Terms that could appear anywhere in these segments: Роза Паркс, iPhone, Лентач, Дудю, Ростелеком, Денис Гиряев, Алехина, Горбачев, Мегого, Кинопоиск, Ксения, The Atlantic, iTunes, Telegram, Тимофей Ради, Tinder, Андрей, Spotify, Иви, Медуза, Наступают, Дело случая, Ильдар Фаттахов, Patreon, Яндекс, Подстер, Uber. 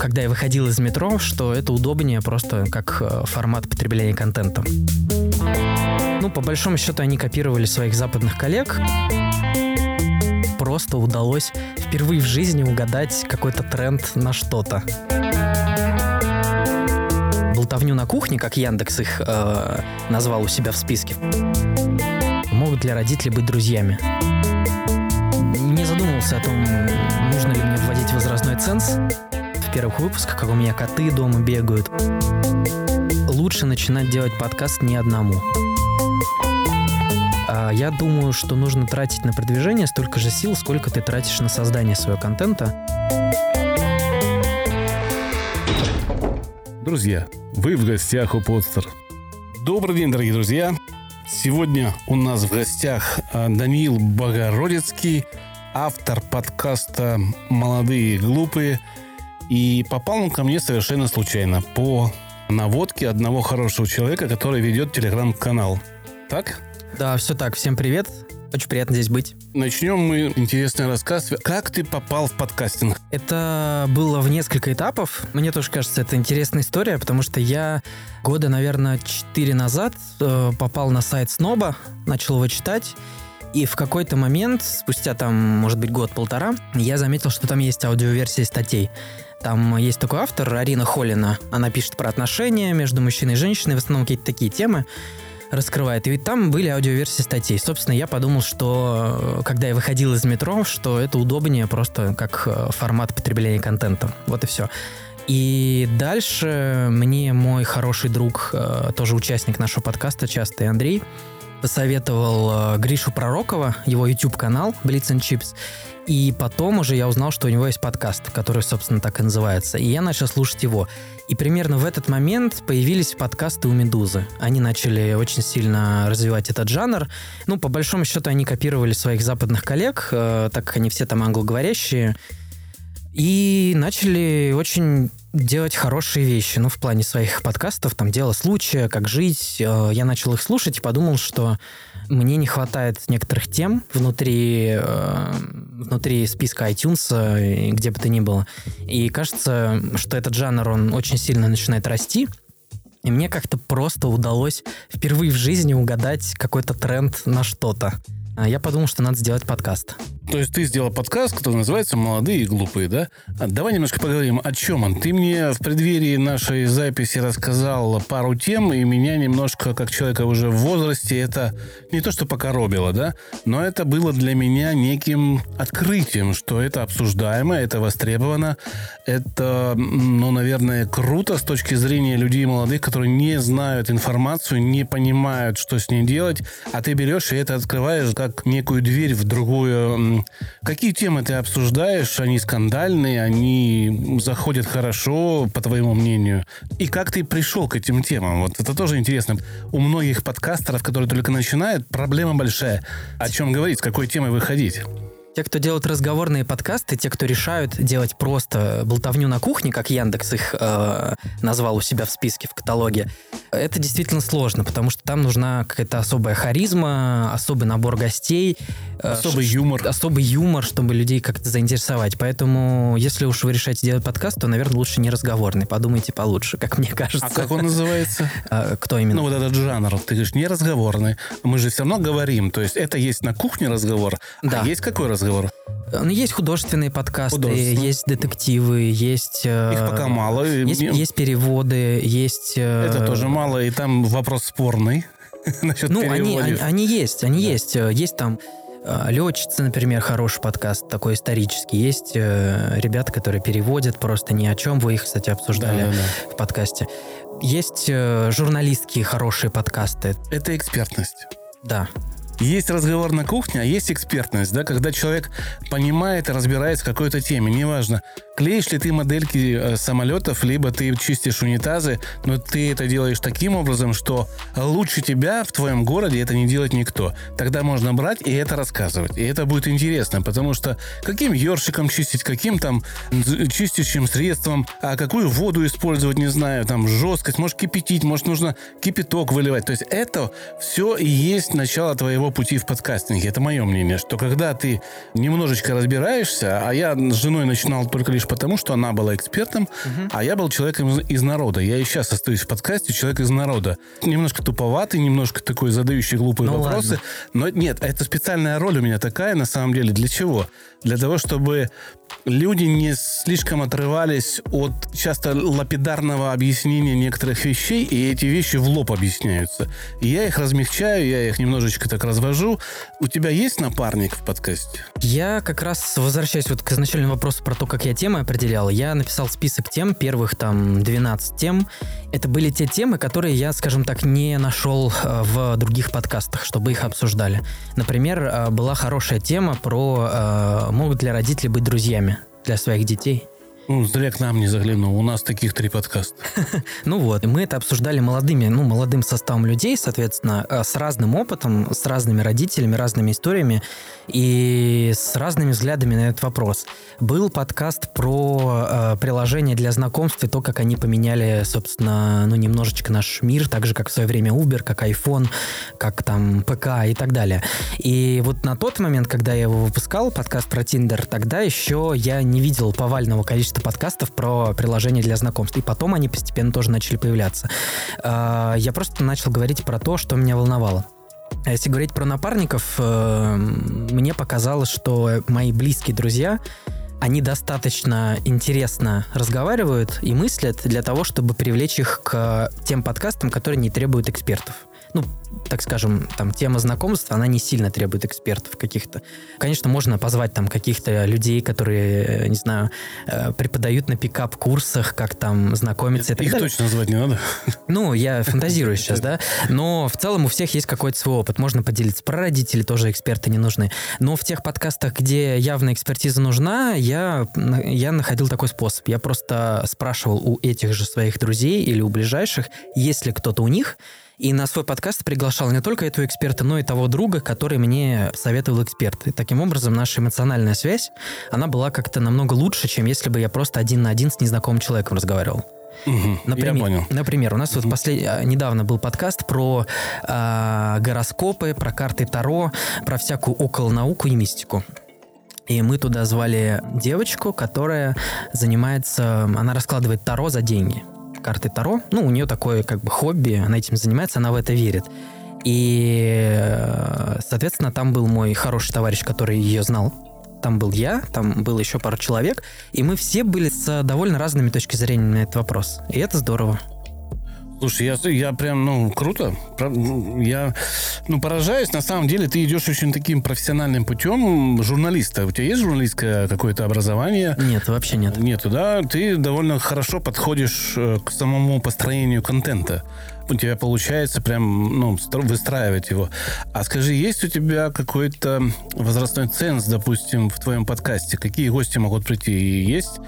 когда я выходил из метро, что это удобнее просто как формат потребления контента. Ну, по большому счету, они копировали своих западных коллег. Просто удалось впервые в жизни угадать какой-то тренд на что-то. Болтовню на кухне, как Яндекс их назвал у себя в списке. Могут ли родители быть друзьями? Не задумывался о том, нужно ли мне вводить возрастной ценз. В первых выпусках, как у меня коты дома бегают. Лучше начинать делать подкаст не одному. Я думаю, что нужно тратить на продвижение столько же сил, сколько ты тратишь на создание своего контента. Друзья, вы в гостях у Подстер. Добрый день, дорогие друзья. Сегодня у нас в гостях Даниил Богородицкий, автор подкаста «Молодые и глупые». И попал он ко мне совершенно случайно по наводке одного хорошего человека, который ведет телеграм-канал. Так? Да, все так. Всем привет. Очень приятно здесь быть. Начнем мы интересный рассказ. Как ты попал в подкастинг? Это было в несколько этапов. Мне тоже кажется, это интересная история, потому что я года, наверное, 4 назад попал на сайт Сноба, начал его читать, и в какой-то момент, спустя там, может быть, год-полтора, я заметил, что там есть аудиоверсия статей. Там есть такой автор, Арина Холина. Она пишет про отношения между мужчиной и женщиной, в основном какие-то такие темы раскрывает. И ведь там были аудиоверсии статей. Собственно, я подумал, что когда я выходил из метро, что это удобнее просто как формат потребления контента. Вот и все. И дальше мне мой хороший друг, тоже участник нашего подкаста, частый Андрей, посоветовал Гришу Пророкова, его YouTube-канал Blitz and Chips. И потом уже я узнал, что у него есть подкаст, который, собственно, так и называется. И я начал слушать его. И примерно в этот момент появились подкасты у «Медузы». Они начали очень сильно развивать этот жанр. Ну, по большому счету, они копировали своих западных коллег, так как они все там англоговорящие. И начали очень делать хорошие вещи, ну, в плане своих подкастов, там, «Дело случая», «Как жить». Я начал их слушать и подумал, что мне не хватает некоторых тем внутри списка iTunes, где бы то ни было. И кажется, что этот жанр, он очень сильно начинает расти. И мне как-то просто удалось впервые в жизни угадать какой-то тренд на что-то. Я подумал, что надо сделать подкаст. То есть ты сделал подкаст, который называется «Молодые и глупые», да? Давай немножко поговорим, о чем он. Ты мне в преддверии нашей записи рассказал пару тем, и меня немножко, как человека уже в возрасте, это не то что покоробило, да? Но это было для меня неким открытием, что это обсуждаемо, это востребовано, это, ну, наверное, круто с точки зрения людей молодых, которые не знают информацию, не понимают, что с ней делать, а ты берешь и это открываешь как некую дверь в другую. Какие темы ты обсуждаешь? Они скандальные, они заходят хорошо, по твоему мнению. И как ты пришел к этим темам? Вот это тоже интересно. У многих подкастеров, которые только начинают, проблема большая. О чем говорить, с какой темой выходить? Те, кто делают разговорные подкасты, те, кто решают делать просто болтовню на кухне, как Яндекс их назвал у себя в списке, в каталоге, это действительно сложно, потому что там нужна какая-то особая харизма, особый набор гостей. Особый юмор. Особый юмор, чтобы людей как-то заинтересовать. Поэтому, если уж вы решаете делать подкаст, то, наверное, лучше не разговорный. Подумайте получше, как мне кажется. А как он называется? Кто именно? Ну, вот этот жанр. Ты говоришь, не разговорный. Мы же все равно говорим. То есть это есть на кухне разговор, да. А есть какой разговор? Есть художественные подкасты, есть детективы, есть... Их пока мало. Есть переводы, есть... Это тоже мало, и там вопрос спорный насчет переводов. Они есть. Есть там «Лётчица», например, хороший подкаст, такой исторический. Есть ребята, которые переводят просто ни о чем. Вы их, кстати, обсуждали в подкасте. Есть журналистские хорошие подкасты. Это экспертность. Да. Есть разговор на кухне, а есть экспертность, да, когда человек понимает и разбирается в какой-то теме, неважно, клеишь ли ты модельки самолетов, либо ты чистишь унитазы, но ты это делаешь таким образом, что лучше тебя в твоем городе это не делает никто. Тогда можно брать и это рассказывать, и это будет интересно, потому что каким ёршиком чистить, каким там чистящим средством, а какую воду использовать, не знаю, там жесткость, может кипятить, может нужно кипяток выливать, то есть это все и есть начало твоего моего пути в подкастинге. Это мое мнение, что когда ты немножечко разбираешься, а я с женой начинал только лишь потому, что она была экспертом, а я был человеком из народа. Я и сейчас остаюсь в подкасте человек из народа. Немножко туповатый, немножко такой задающий глупые вопросы. Ладно. Но нет, это специальная роль у меня такая, на самом деле. Для чего? Для того, чтобы люди не слишком отрывались от часто лапидарного объяснения некоторых вещей, и эти вещи в лоб объясняются. И я их размягчаю, я их немножечко так развожу. У тебя есть напарник в подкасте? Я как раз возвращаюсь вот к изначальному вопросу про то, как я темы определял. Я написал список тем, первых там 12 тем. Это были те темы, которые я, скажем так, не нашел в других подкастах, чтобы их обсуждали. Например, была хорошая тема про могут ли родители быть друзьями для своих детей. Ну, зря к нам не заглянул. У нас таких 3 подкаста. Ну вот. Мы это обсуждали молодым составом людей, соответственно, с разным опытом, с разными родителями, разными историями и с разными взглядами на этот вопрос. Был подкаст про приложение для знакомств и то, как они поменяли, собственно, немножечко наш мир, так же, как в свое время Uber, как iPhone, как там ПК и так далее. И вот на тот момент, когда я его выпускал, подкаст про Tinder, тогда еще я не видел повального количества подкастов про приложения для знакомств. И потом они постепенно тоже начали появляться. Я просто начал говорить про то, что меня волновало. А если говорить про напарников, мне показалось, что мои близкие друзья, они достаточно интересно разговаривают и мыслят для того, чтобы привлечь их к тем подкастам, которые не требуют экспертов. Так скажем, там тема знакомства, она не сильно требует экспертов каких-то. Конечно, можно позвать там каких-то людей, которые, не знаю, преподают на пикап-курсах, как там знакомиться. Их точно назвать не надо. Я фантазирую сейчас, да. Но в целом у всех есть какой-то свой опыт. Можно поделиться. Про родителей тоже эксперты не нужны. Но в тех подкастах, где явно экспертиза нужна, я находил такой способ. Я просто спрашивал у этих же своих друзей или у ближайших, есть ли кто-то у них, и на свой подкаст приглашал не только этого эксперта, но и того друга, который мне советовал эксперт. И таким образом наша эмоциональная связь, она была как-то намного лучше, чем если бы я просто один на один с незнакомым человеком разговаривал. Угу, например, у нас вот недавно был подкаст про гороскопы, про карты Таро, про всякую околонауку и мистику. И мы туда звали девочку, которая она раскладывает Таро за деньги. Карты Таро, у нее такое как бы хобби, она этим занимается, она в это верит. И, соответственно, там был мой хороший товарищ, который ее знал. Там был я, там было еще пару человек, и мы все были с довольно разными точки зрения на этот вопрос. И это здорово. Слушай, я прям, круто. Я, поражаюсь. На самом деле, ты идешь очень таким профессиональным путем журналиста. У тебя есть журналистское какое-то образование? Нет, вообще нет. Нету, да? Ты довольно хорошо подходишь к самому построению контента. У тебя получается прям, выстраивать его. А скажи, есть у тебя какой-то возрастной ценз, допустим, в твоем подкасте? Какие гости могут прийти? И есть...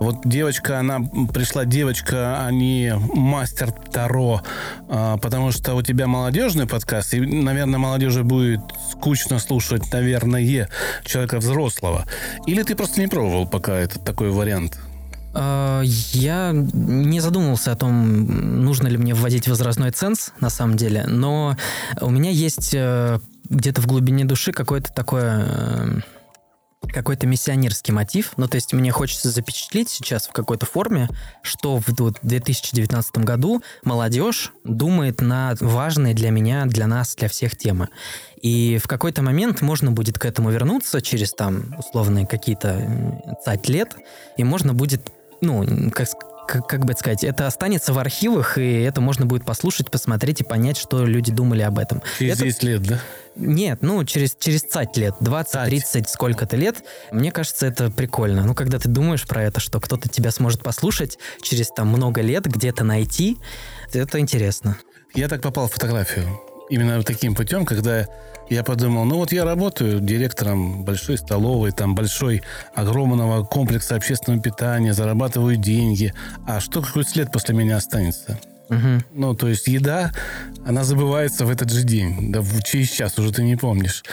Вот девочка, а не мастер Таро, потому что у тебя молодежный подкаст, и, наверное, молодежи будет скучно слушать, наверное, человека взрослого. Или ты просто не пробовал пока этот такой вариант? Я не задумывался о том, нужно ли мне вводить возрастной ценз, на самом деле, но у меня есть где-то в глубине души какое-то такое... какой-то миссионерский мотив. То есть мне хочется запечатлеть сейчас в какой-то форме, что в 2019 году молодежь думает на важные для меня, для нас, для всех темы. И в какой-то момент можно будет к этому вернуться через там условные какие-то 20 лет, и можно будет, как бы это сказать, это останется в архивах, и это можно будет послушать, посмотреть и понять, что люди думали об этом. Через 10 лет, да? Нет, через 20 лет, 20, 30, сколько-то лет. Мне кажется, это прикольно. Когда ты думаешь про это, что кто-то тебя сможет послушать, через там много лет где-то найти, это интересно. Я так попал в фотографию. Именно таким путем, когда я подумал, я работаю директором большой столовой, огромного комплекса общественного питания, зарабатываю деньги. А какой след после меня останется? Угу. Ну, то есть еда, она забывается в этот же день. Да через час уже ты не помнишь.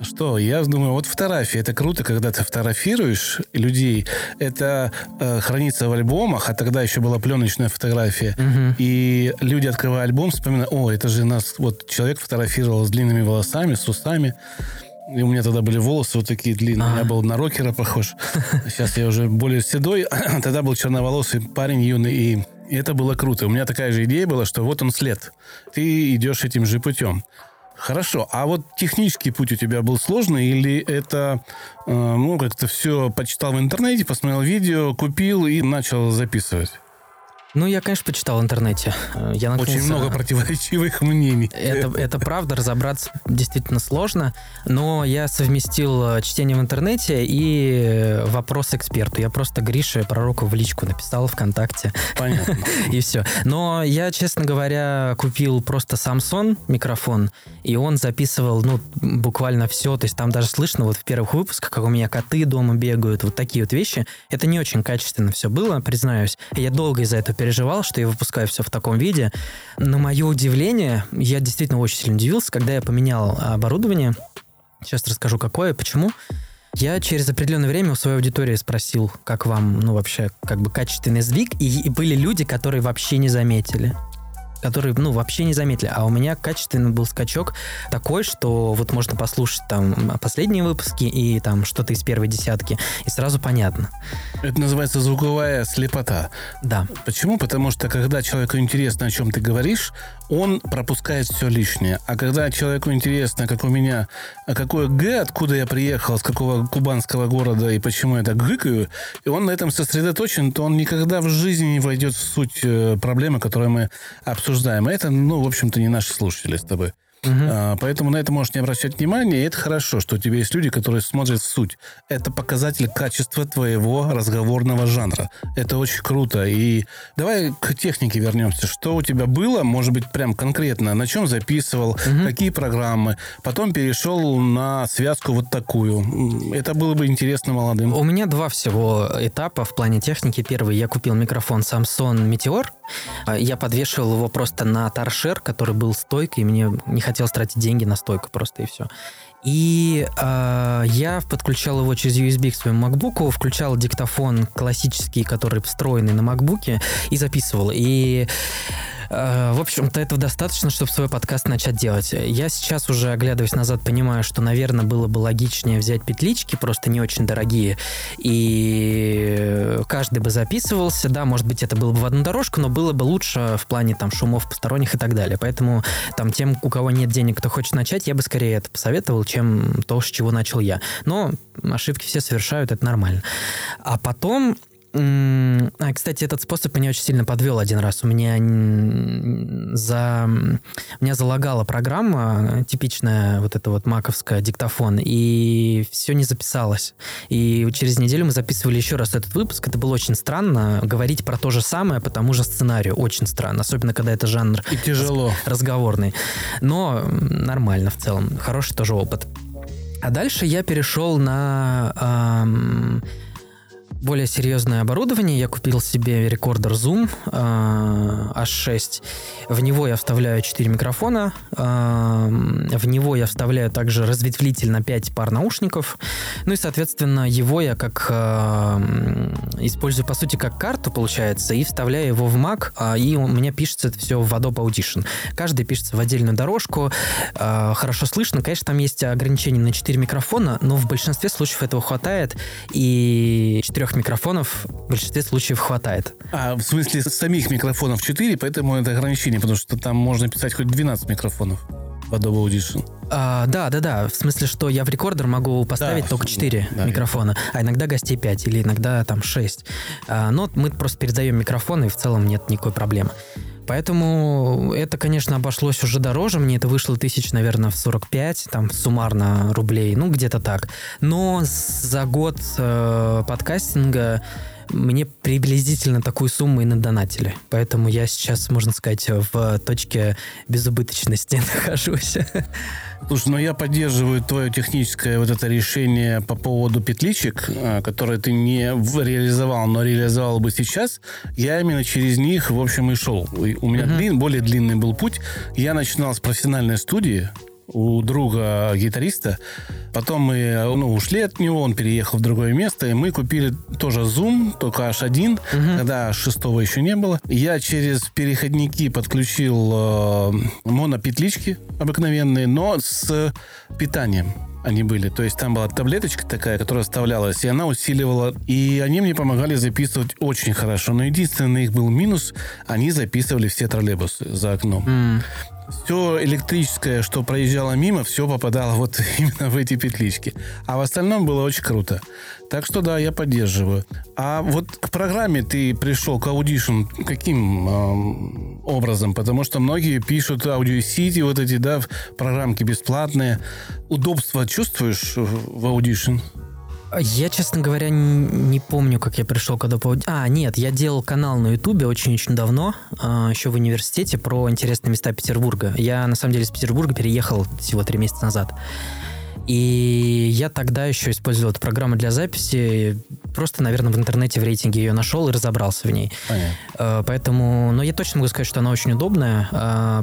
Что? Я думаю, вот фотографии. Это круто, когда ты фотографируешь людей. Это хранится в альбомах, а тогда еще была пленочная фотография. Угу. И люди, открывая альбом, вспоминают, о, это же нас... Вот человек фотографировал с длинными волосами, с усами. И у меня тогда были волосы вот такие длинные. Я был на рокера похож. Сейчас я уже более седой. Тогда был черноволосый парень юный, и это было круто. У меня такая же идея была, что вот он след. Ты идешь этим же путем. Хорошо. А вот технический путь у тебя был сложный? Или это, ну, как-то все почитал в интернете, посмотрел видео, купил и начал записывать? Ну, я, конечно, почитал в интернете. Я наткнулся... Очень много противоречивых мнений. Это правда, разобраться действительно сложно, но я совместил чтение в интернете и вопрос эксперту. Я просто Грише Пророкову в личку написал ВКонтакте. Понятно. И все. Но я, честно говоря, купил просто Samson микрофон, и он записывал, ну, буквально все. То есть там даже слышно вот в первых выпусках, как у меня коты дома бегают, вот такие вот вещи. Это не очень качественно все было, признаюсь. Я долго из-за этого переживал, что я выпускаю все в таком виде. На мое удивление, я действительно очень сильно удивился, когда я поменял оборудование. Сейчас расскажу, какое, почему. Я через определенное время у своей аудитории спросил, как вам, ну, вообще, как бы качественный сдвиг, и были люди, которые вообще не заметили. Которые, ну, вообще не заметили. А у меня качественный был скачок такой, что вот можно послушать там последние выпуски и там что-то из первой десятки, и сразу понятно. Это называется звуковая слепота. Да. Почему? Потому что когда человеку интересно, о чем ты говоришь, он пропускает все лишнее. А когда человеку интересно, как у меня, какое «г», откуда я приехал, с какого кубанского города и почему я так гыкаю, и он на этом сосредоточен, то он никогда в жизни не войдет в суть проблемы, которую мы обсуждаем. Это, ну, в общем-то, не наши слушатели с тобой. Угу. Поэтому на это можешь не обращать внимания, и это хорошо, что у тебя есть люди, которые смотрят в суть. Это показатель качества твоего разговорного жанра. Это очень круто. И давай к технике вернемся. Что у тебя было, может быть, прям конкретно, на чем записывал, угу, какие программы, потом перешел на связку вот такую. Это было бы интересно молодым. У меня два всего этапа в плане техники. Первый, я купил микрофон Samson Meteor. Я подвешивал его просто на торшер, который был стойкой, и мне не хотелось тратить деньги на стойку просто, и все. И я подключал его через USB к своему MacBook, включал диктофон классический, который встроенный на MacBook, и записывал. И, в общем-то, этого достаточно, чтобы свой подкаст начать делать. Я сейчас уже, оглядываясь назад, понимаю, что, наверное, было бы логичнее взять петлички, просто не очень дорогие, и каждый бы записывался. Да, может быть, это было бы в одну дорожку, но было бы лучше в плане там шумов посторонних и так далее. Поэтому там тем, у кого нет денег, кто хочет начать, я бы скорее это посоветовал, чем то, с чего начал я. Но ошибки все совершают, это нормально. А потом... Кстати, этот способ меня очень сильно подвел один раз. У меня залагала программа, типичная вот эта вот маковская, диктофон, и все не записалось. И через неделю мы записывали еще раз этот выпуск. Это было очень странно, говорить про то же самое по тому же сценарию. Очень странно, особенно когда это жанр и тяжело разговорный. Но нормально в целом. Хороший тоже опыт. А дальше я перешел на... более серьезное оборудование. Я купил себе рекордер Zoom H6. В него я вставляю 4 микрофона. В него я вставляю также разветвлитель на 5 пар наушников. Ну и, соответственно, его я как использую, по сути, как карту, получается, и вставляю его в Mac, и у меня пишется это все в Adobe Audition. Каждый пишется в отдельную дорожку. Хорошо слышно. Конечно, там есть ограничения на 4 микрофона, но в большинстве случаев этого хватает, и 4 микрофонов в большинстве случаев хватает. А, в смысле, самих микрофонов 4, поэтому это ограничение, потому что там можно писать хоть 12 микрофонов в Adobe Audition. Да. В смысле, что я в рекордер могу поставить только 4 микрофона, а иногда гостей 5, или иногда там 6. Но мы просто передаем микрофоны, и в целом нет никакой проблемы. Поэтому это, конечно, обошлось уже дороже. Мне это вышло 45 тысяч, там, суммарно рублей, ну, где-то так. Но за год подкастинга Мне приблизительно такую сумму и надонатили. Поэтому я сейчас, можно сказать, в точке безубыточности нахожусь. Слушай, ну я поддерживаю твое техническое вот это решение по поводу петличек, которые ты не реализовал, но реализовал бы сейчас. Я именно через них, в общем, и шел. У меня более длинный был путь. Я начинал с профессиональной студии у друга гитариста. Потом мы ушли от него, он переехал в другое место, и мы купили тоже Zoom, только H1, когда H6 еще не было. Я через переходники подключил монопетлички обыкновенные, но с питанием они были. То есть там была таблеточка такая, которая вставлялась, и она усиливала. И они мне помогали записывать очень хорошо. Но единственный их был минус, они записывали все троллейбусы за окном. Все электрическое, что проезжало мимо, все попадало вот именно в эти петлички. А в остальном было очень круто. Так что да, я поддерживаю. А вот к программе ты пришел, к Audition, каким образом? Потому что многие пишут AudioCity, вот эти, да, программки бесплатные. Удобство чувствуешь в Audition? Я, честно говоря, не помню, как я пришел, когда... Нет, я делал канал на Ютубе очень-очень давно, еще в университете, про интересные места Петербурга. Я, на самом деле, из Петербурга переехал всего 3 месяца назад. И я тогда еще использовал эту программу для записи. Просто, наверное, в интернете в рейтинге ее нашел и разобрался в ней. Понятно. Поэтому... Но я точно могу сказать, что она очень удобная,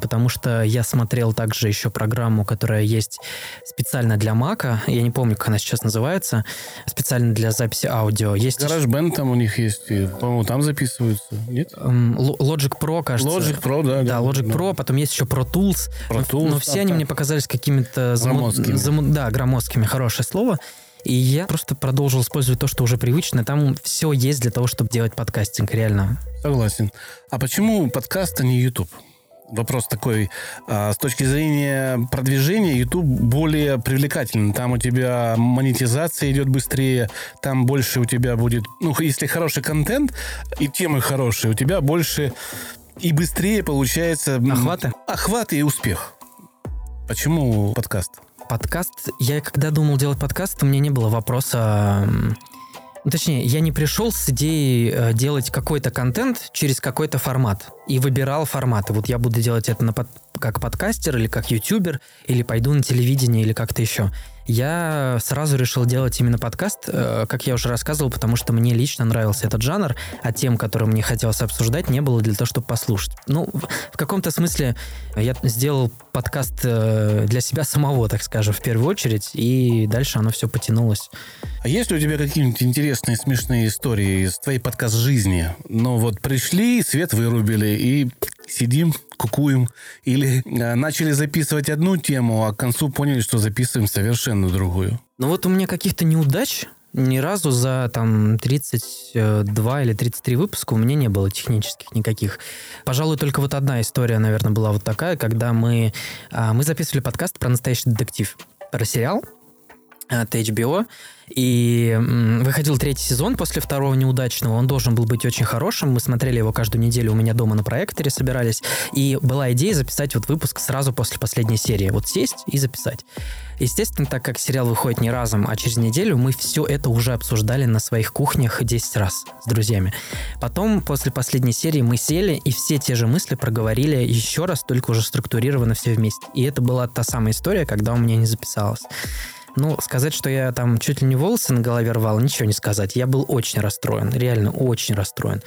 потому что я смотрел также еще программу, которая есть специально для Мака. Я не помню, как она сейчас называется. Специально для записи аудио. Есть GarageBand там у них есть. И, по-моему, там записываются. Нет? Logic Pro, кажется. Logic Pro, да. Да, Logic Pro. Потом есть еще Pro Tools. Но все они мне показались какими-то... громоздкими, хорошее слово. И я просто продолжил использовать то, что уже привычно. Там все есть для того, чтобы делать подкастинг, реально. Согласен. А почему подкаст, а не YouTube? Вопрос такой. С точки зрения продвижения YouTube более привлекательный. Там у тебя монетизация идет быстрее, там больше у тебя будет... если хороший контент и темы хорошие, у тебя больше и быстрее получается... Охваты и успех. Почему подкаст? Подкаст. Я когда думал делать подкаст, у меня не было вопроса... Точнее, я не пришел с идеей делать какой-то контент через какой-то формат. И выбирал форматы. Вот я буду делать это как подкастер, или как ютубер, или пойду на телевидение, или как-то еще. Я сразу решил делать именно подкаст, как я уже рассказывал, потому что мне лично нравился этот жанр, а тем, которые мне хотелось обсуждать, не было для того, чтобы послушать. В каком-то смысле я сделал подкаст для себя самого, так скажем, в первую очередь, и дальше оно все потянулось. А есть ли у тебя какие-нибудь интересные, смешные истории из твоей подкаст-жизни? Пришли, свет вырубили, и сидим, кукуем. Или начали записывать одну тему, а к концу поняли, что записываем совершенно другую. У меня каких-то неудач ни разу за 32 или 33 выпуска у меня не было технических никаких. Пожалуй, только одна история, наверное, была такая, когда мы записывали подкаст про настоящий детектив, про сериал от HBO, и выходил 3-й сезон после 2-го неудачного. Он должен был быть очень хорошим. Мы смотрели его каждую неделю у меня дома на проекторе, собирались. И была идея записать выпуск сразу после последней серии. Сесть и записать. Естественно, так как сериал выходит не разом, а через неделю, мы все это уже обсуждали на своих кухнях 10 раз с друзьями. Потом, после последней серии, мы сели и все те же мысли проговорили еще раз, только уже структурировано все вместе. И это была та самая история, когда у меня не записалось. Сказать, что я там чуть ли не волосы на голове рвал, ничего не сказать. Я был очень расстроен, реально очень расстроен.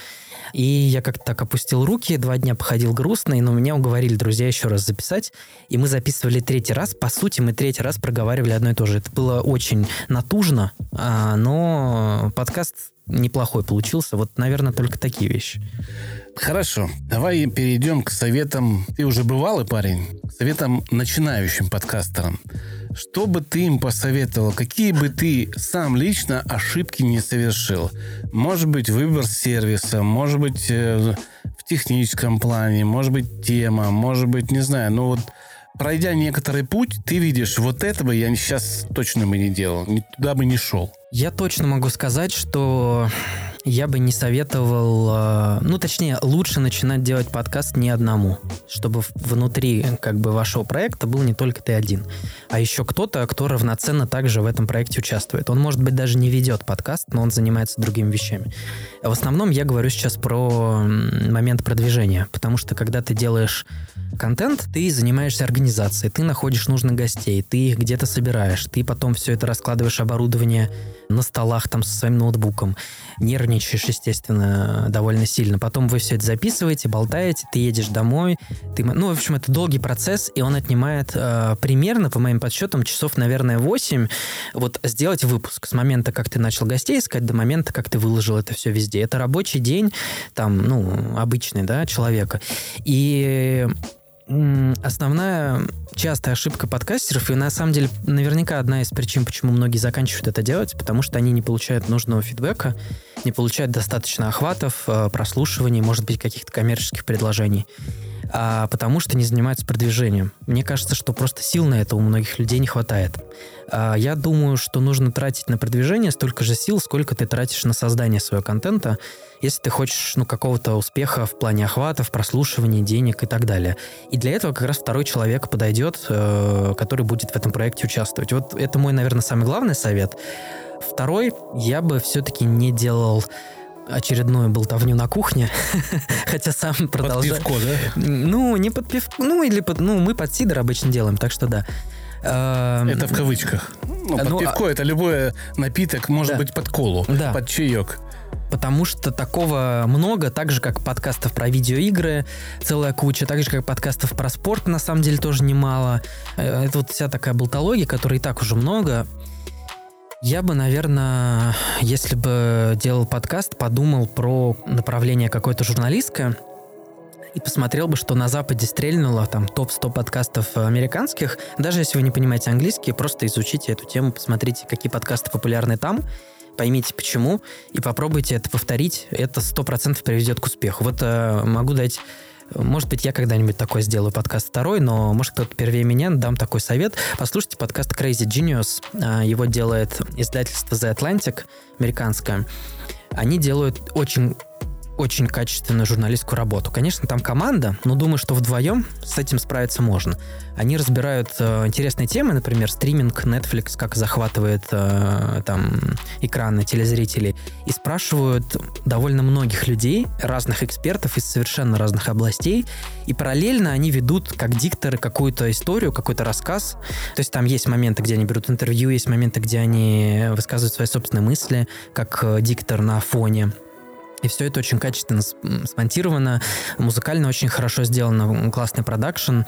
И я как-то так опустил руки, 2 дня походил грустный, но меня уговорили друзья еще раз записать. И мы записывали 3-й раз. По сути, мы 3-й раз проговаривали одно и то же. Это было очень натужно, но подкаст неплохой получился. Наверное, только такие вещи. Хорошо, давай перейдем к советам. Ты уже бывалый парень, к советам начинающим подкастерам. Что бы ты им посоветовал? Какие бы ты сам лично ошибки не совершил? Может быть, выбор сервиса, может быть, в техническом плане, может быть, тема, может быть, не знаю. Пройдя некоторый путь, ты видишь, этого я сейчас точно бы не делал, туда бы не шел. Я точно могу сказать, что я бы не советовал... Ну, точнее, лучше начинать делать подкаст не одному, чтобы внутри как бы вашего проекта был не только ты один, а еще кто-то, кто равноценно также в этом проекте участвует. Он, может быть, даже не ведет подкаст, но он занимается другими вещами. В основном я говорю сейчас про момент продвижения, потому что когда ты делаешь контент, ты занимаешься организацией, ты находишь нужных гостей, ты их где-то собираешь, ты потом все это раскладываешь оборудование на столах там со своим ноутбуком, нервничаешь, естественно, довольно сильно. Потом вы все это записываете, болтаете, ты едешь домой. Ну, в общем, это долгий процесс, и он отнимает примерно, по моим подсчетам, часов, наверное, 8, вот сделать выпуск с момента, как ты начал гостей искать, до момента, как ты выложил это все везде. Это рабочий день, там, ну, обычный, да, человека. И... Основная частая ошибка подкастеров, и на самом деле наверняка одна из причин, почему многие заканчивают это делать, потому что они не получают нужного фидбэка, не получают достаточно охватов, прослушиваний, может быть, каких-то коммерческих предложений, а потому что не занимаются продвижением. Мне кажется, что просто сил на это у многих людей не хватает. Я думаю, что нужно тратить на продвижение столько же сил, сколько ты тратишь на создание своего контента, если ты хочешь, ну, какого-то успеха в плане охватов, прослушиваний, денег и так далее. И для этого как раз второй человек подойдет, который будет в этом проекте участвовать. Вот это мой, наверное, самый главный совет. Второй, я бы все-таки не делал очередную болтовню на кухне, хотя сам продолжаю. Под пивко, да? Ну, не под пивко, ну, или под... Ну, мы под сидр обычно делаем, так что да. Это в кавычках. Ну, под пивко это любой напиток, может быть, под колу, под чаек. Потому что такого много, так же, как подкастов про видеоигры, целая куча, так же, как подкастов про спорт, на самом деле, тоже немало. Это вот вся такая болтология, которой и так уже много. Я бы, наверное, если бы делал подкаст, подумал про направление какое-то журналистское и посмотрел бы, что на Западе стрельнуло там топ-100 подкастов американских. Даже если вы не понимаете английский, просто изучите эту тему, посмотрите, какие подкасты популярны там, поймите почему, и попробуйте это повторить. Это 100% приведет к успеху. Вот могу дать... Может быть, я когда-нибудь такой сделаю подкаст второй, но, может, кто-то первее меня, дам такой совет. Послушайте подкаст Crazy Genius. Его делает издательство The Atlantic, американское. Они делают очень качественную журналистскую работу. Конечно, там команда, но думаю, что вдвоем с этим справиться можно. Они разбирают интересные темы, например, стриминг, Netflix, как захватывает там экраны телезрителей, и спрашивают довольно многих людей, разных экспертов из совершенно разных областей, и параллельно они ведут, как дикторы, какую-то историю, какой-то рассказ. То есть там есть моменты, где они берут интервью, есть моменты, где они высказывают свои собственные мысли, как диктор на фоне. И все это очень качественно смонтировано, музыкально очень хорошо сделано, классный продакшн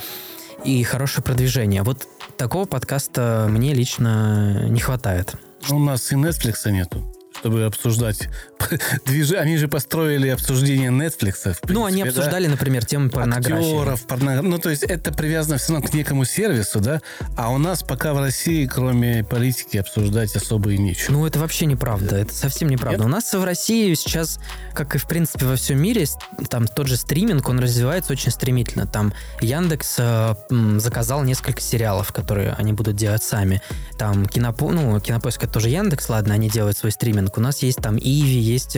и хорошее продвижение. Вот такого подкаста мне лично не хватает. У нас и Netflixа нету, чтобы обсуждать. Они же построили обсуждение Netflixа. В принципе, ну, они обсуждали, да? Например, тему порнографии. Актеров, порнографии. Ну, то есть это привязано все равно к некому сервису, да? А у нас пока в России, кроме политики, обсуждать особо и нечего. Ну, это вообще неправда. Это совсем неправда. Нет? У нас в России сейчас, как и, в принципе, во всем мире, там тот же стриминг, он развивается очень стремительно. Там Яндекс заказал несколько сериалов, которые они будут делать сами. Там Кинопоиск, это тоже Яндекс, ладно, они делают свой стриминг. У нас есть там Иви, есть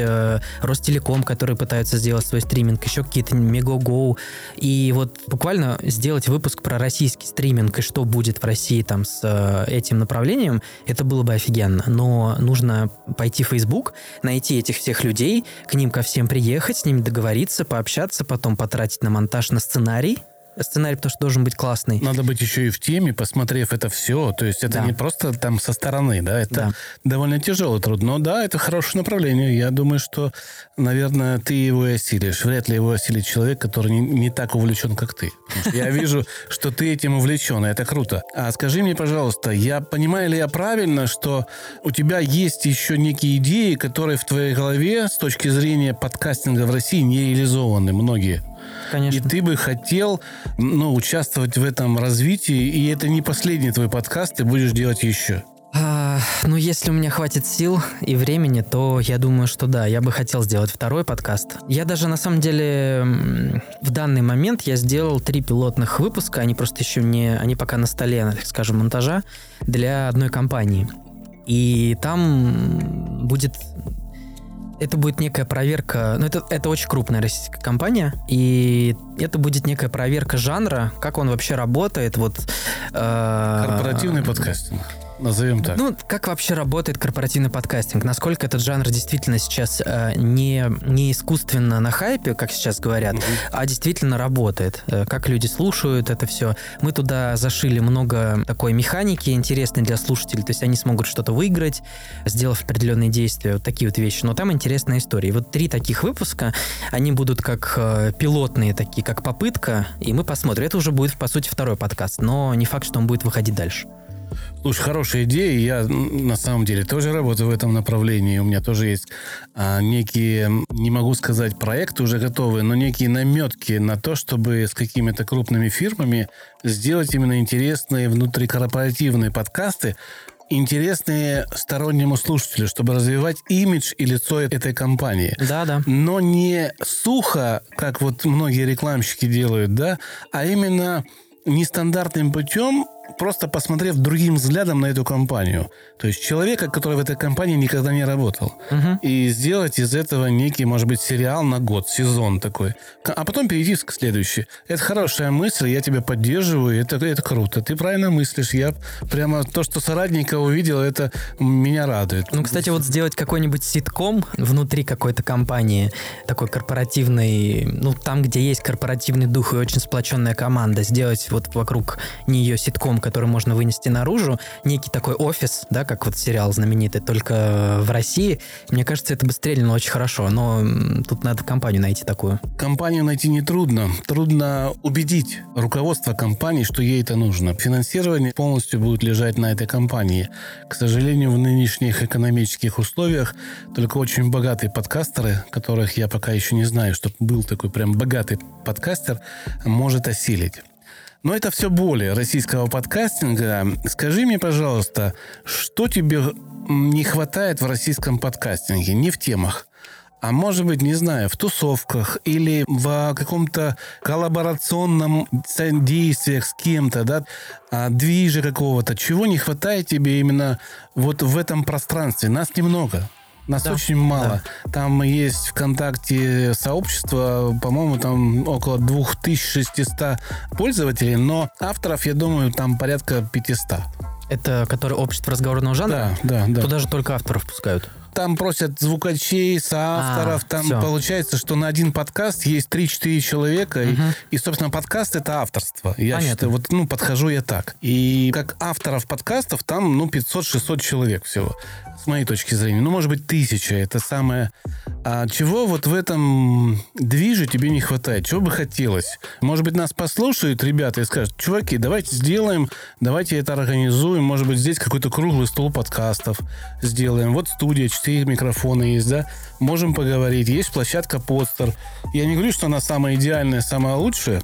Ростелеком, которые пытаются сделать свой стриминг, еще какие-то Мегого. И вот буквально сделать выпуск про российский стриминг и что будет в России там с этим направлением, это было бы офигенно. Но нужно пойти в Facebook, найти этих всех людей, к ним ко всем приехать, с ними договориться, пообщаться, потом потратить на монтаж, на сценарий, потому что должен быть классный. Надо быть еще и в теме, посмотрев это все. То есть это не просто там со стороны, да? Это довольно тяжелый труд. Но да, это хорошее направление. Я думаю, что, наверное, ты его и осилишь. Вряд ли его осилит человек, который не так увлечен, как ты. Я вижу, что ты этим увлечен, и это круто. А скажи мне, пожалуйста, понимаю ли я правильно, что у тебя есть еще некие идеи, которые в твоей голове с точки зрения подкастинга в России не реализованы многие? Конечно. И ты бы хотел, участвовать в этом развитии, и это не последний твой подкаст, ты будешь делать еще. Если у меня хватит сил и времени, то я думаю, что да, я бы хотел сделать второй подкаст. Я даже, на самом деле, в данный момент я сделал 3 пилотных выпуска, они просто еще они пока на столе, так скажем, монтажа, для одной компании. И там будет... это будет некая проверка, ну это очень крупная российская компания, и это будет некая проверка жанра, как он вообще работает. Вот, корпоративный подкастинг. Назовем так. Ну, как вообще работает корпоративный подкастинг? Насколько этот жанр действительно сейчас не искусственно на хайпе, как сейчас говорят, а действительно работает? Как люди слушают это все? Мы туда зашили много такой механики интересной для слушателей. То есть они смогут что-то выиграть, сделав определенные действия. Вот такие вот вещи. Но там интересная история. И вот 3 таких выпуска, они будут как пилотные такие, как попытка. И мы посмотрим. Это уже будет, по сути, 2 подкаст. Но не факт, что он будет выходить дальше. Слушай, хорошая идея. Я, на самом деле, тоже работаю в этом направлении. У меня тоже есть некие, не могу сказать, проекты уже готовые, но некие наметки на то, чтобы с какими-то крупными фирмами сделать именно интересные внутрикорпоративные подкасты, интересные стороннему слушателю, чтобы развивать имидж и лицо этой компании. Да-да. Но не сухо, как вот многие рекламщики делают, да, а именно нестандартным путем, просто посмотрев другим взглядом на эту компанию. То есть человека, который в этой компании никогда не работал. Угу. И сделать из этого некий, может быть, сериал на год, сезон такой. А потом перейти к следующей. Это хорошая мысль, я тебя поддерживаю, это круто. Ты правильно мыслишь. Я прямо то, что соратника увидел, это меня радует. Ну, кстати, вот сделать какой-нибудь ситком внутри какой-то компании, такой корпоративный, ну, там, где есть корпоративный дух и очень сплоченная команда, сделать вот вокруг нее ситком, который можно вынести наружу, некий такой офис, да, как вот сериал знаменитый, только в России. Мне кажется, это бы стрельнуло очень хорошо, но тут надо компанию найти такую. Компанию найти нетрудно. Трудно убедить руководство компании, что ей это нужно. Финансирование полностью будет лежать на этой компании. К сожалению, в нынешних экономических условиях только очень богатые подкастеры, которых я пока еще не знаю, чтобы был такой прям богатый подкастер, может осилить. Но это все боли российского подкастинга. Скажи мне, пожалуйста, что тебе не хватает в российском подкастинге? Не в темах, а может быть, не знаю, в тусовках или в каком-то коллаборационном действиях с кем-то, да, движе какого-то. Чего не хватает тебе именно вот в этом пространстве? Нас немного. Нас очень мало. Да. Там есть ВКонтакте сообщество, по-моему, там около 2600 пользователей, но авторов, я думаю, там порядка 500. Это которое общество разговорного жанра? Да. Туда же только авторов пускают. Там просят звукачей, соавторов. Получается, что на один подкаст есть 3-4 человека. Угу. И, собственно, подкаст — это авторство. Я считаю, вот, подхожу я так. И как авторов подкастов там, 500-600 человек всего. С моей точки зрения. Может быть, 1000. Это самое... А чего вот в этом движе тебе не хватает? Чего бы хотелось? Может быть, нас послушают ребята и скажут: чуваки, давайте сделаем, давайте это организуем. Может быть, здесь какой-то круглый стол подкастов сделаем. Вот студия, 4 микрофона есть, да? Можем поговорить. Есть площадка Подстер. Я не говорю, что она самая идеальная, самая лучшая.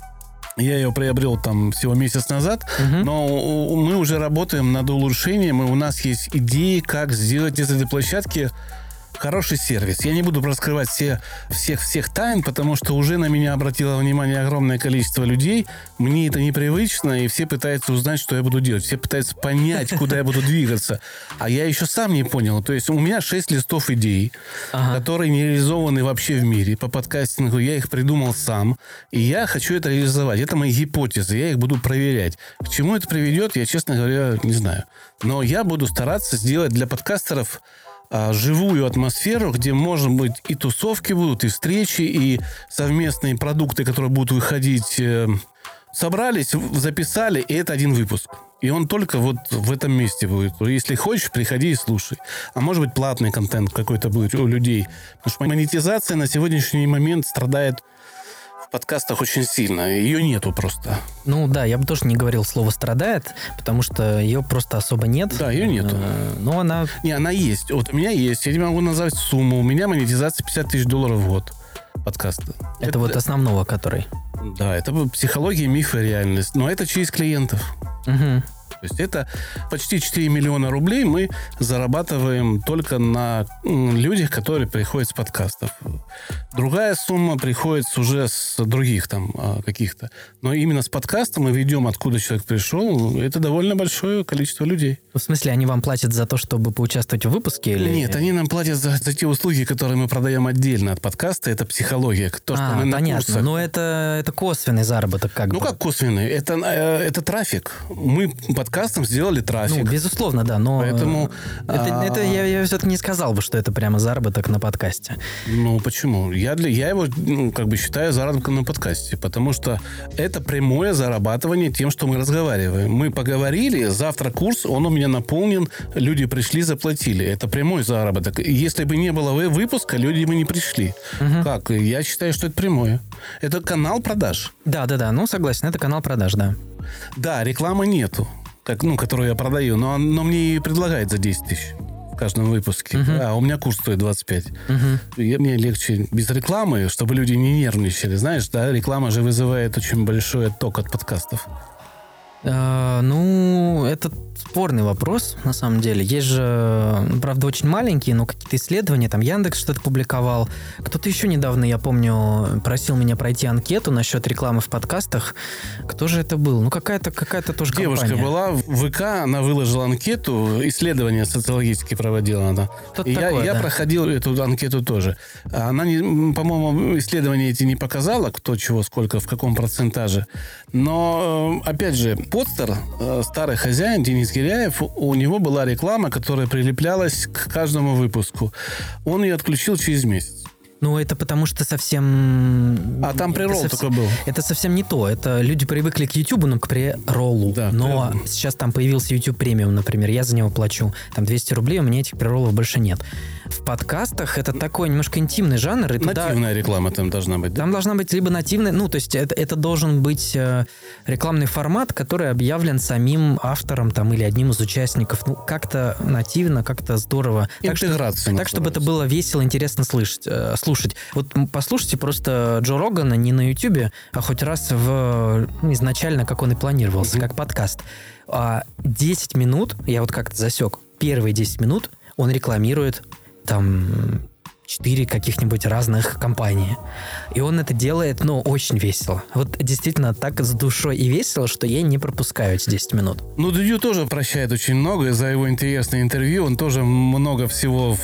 Я ее приобрел там всего месяц назад, но мы уже работаем над улучшением, и у нас есть идеи, как сделать из этой площадки хороший сервис. Я не буду раскрывать всех тайн, потому что уже на меня обратило внимание огромное количество людей. Мне это непривычно, и все пытаются узнать, что я буду делать. Все пытаются понять, куда я буду двигаться. А я еще сам не понял. То есть у меня 6 листов идей, которые не реализованы вообще в мире по подкастингу. Я их придумал сам, и я хочу это реализовать. Это мои гипотезы, я их буду проверять. К чему это приведет, я, честно говоря, не знаю. Но я буду стараться сделать для подкастеров живую атмосферу, где, может быть, и тусовки будут, и встречи, и совместные продукты, которые будут выходить. Собрались, записали, и это один выпуск. И он только вот в этом месте будет. Если хочешь, приходи и слушай. А может быть, платный контент какой-то будет у людей. Потому что монетизация на сегодняшний момент страдает в подкастах очень сильно. Ее нету просто. Я бы тоже не говорил слово «страдает», потому что ее просто особо нет. Да, ее нету. Но она... Не, она есть. Вот у меня есть. Я тебе могу назвать сумму. У меня монетизация $50 000 в год подкаста. Это вот основного, который... Да, это психология, миф и реальность. Но это через клиентов. Угу. То есть это почти 4 миллиона рублей мы зарабатываем только на людях, которые приходят с подкастов. Другая сумма приходится уже с других там каких-то. Но именно с подкаста мы ведем, откуда человек пришел. Это довольно большое количество людей. В смысле, они вам платят за то, чтобы поучаствовать в выпуске? Или... Нет, они нам платят за те услуги, которые мы продаем отдельно от подкаста. Это психология. То, что мы понятно. Курсах. Но это косвенный заработок. Как косвенный? Это трафик. Мы подкастом сделали трафик. Ну, безусловно, да. Но поэтому... Это я все-таки не сказал бы, что это прямо заработок на подкасте. Ну, почему? Я его считаю заработком на подкасте, потому что это прямое зарабатывание тем, что мы разговариваем. Мы поговорили, завтра курс, он у меня наполнен, люди пришли, заплатили. Это прямой заработок. Если бы не было выпуска, люди бы не пришли. Угу. Как? Я считаю, что это прямое. Это канал продаж. Да. Ну, согласен, это канал продаж, да. Да, рекламы нету, которую я продаю, но оно мне и предлагает за 10 тысяч. В каждом выпуске. Uh-huh. А у меня курс стоит 25. Uh-huh. Мне легче без рекламы, чтобы люди не нервничали. Знаешь, да, реклама же вызывает очень большой отток от подкастов. Это спорный вопрос, на самом деле. Есть же, правда, очень маленькие, но какие-то исследования, там Яндекс что-то публиковал. Кто-то еще недавно, я помню, просил меня пройти анкету насчет рекламы в подкастах. Кто же это был? Какая-то тоже девушка компания. Девушка была в ВК, она выложила анкету, исследования социологические проводила она. Что-то такое, я проходил эту анкету тоже. Она, по-моему, исследования эти не показала, кто чего, сколько, в каком процентаже. Но, опять же, Подстер, старый хозяин Денис Гиряев, у него была реклама, которая прилеплялась к каждому выпуску. Он ее отключил через месяц. Ну, это потому что совсем... А там преролл такой был. Это совсем не то. Это люди привыкли к YouTube, но к прероллу. Да, но преролл. Сейчас там появился YouTube премиум, например. Я за него плачу. Там 200 рублей, у меня этих прероллов больше нет. В подкастах это такой немножко интимный жанр. И нативная реклама там должна быть. Да? Там должна быть либо нативная... Ну, то есть это должен быть рекламный формат, который объявлен самим автором там, или одним из участников. Ну, как-то нативно, как-то здорово. Интеграция. Так, чтобы это было весело, интересно слушать. Вот послушайте просто Джо Рогана не на Ютубе, а хоть раз изначально, как он и планировался, как подкаст. 10 минут, я вот как-то засек, первые 10 минут он рекламирует там 4 каких-нибудь разных компании. И он это делает, очень весело. Вот действительно так с душой и весело, что я не пропускаю эти 10 минут. Ну, Дудю тоже прощает очень много за его интересное интервью. Он тоже много всего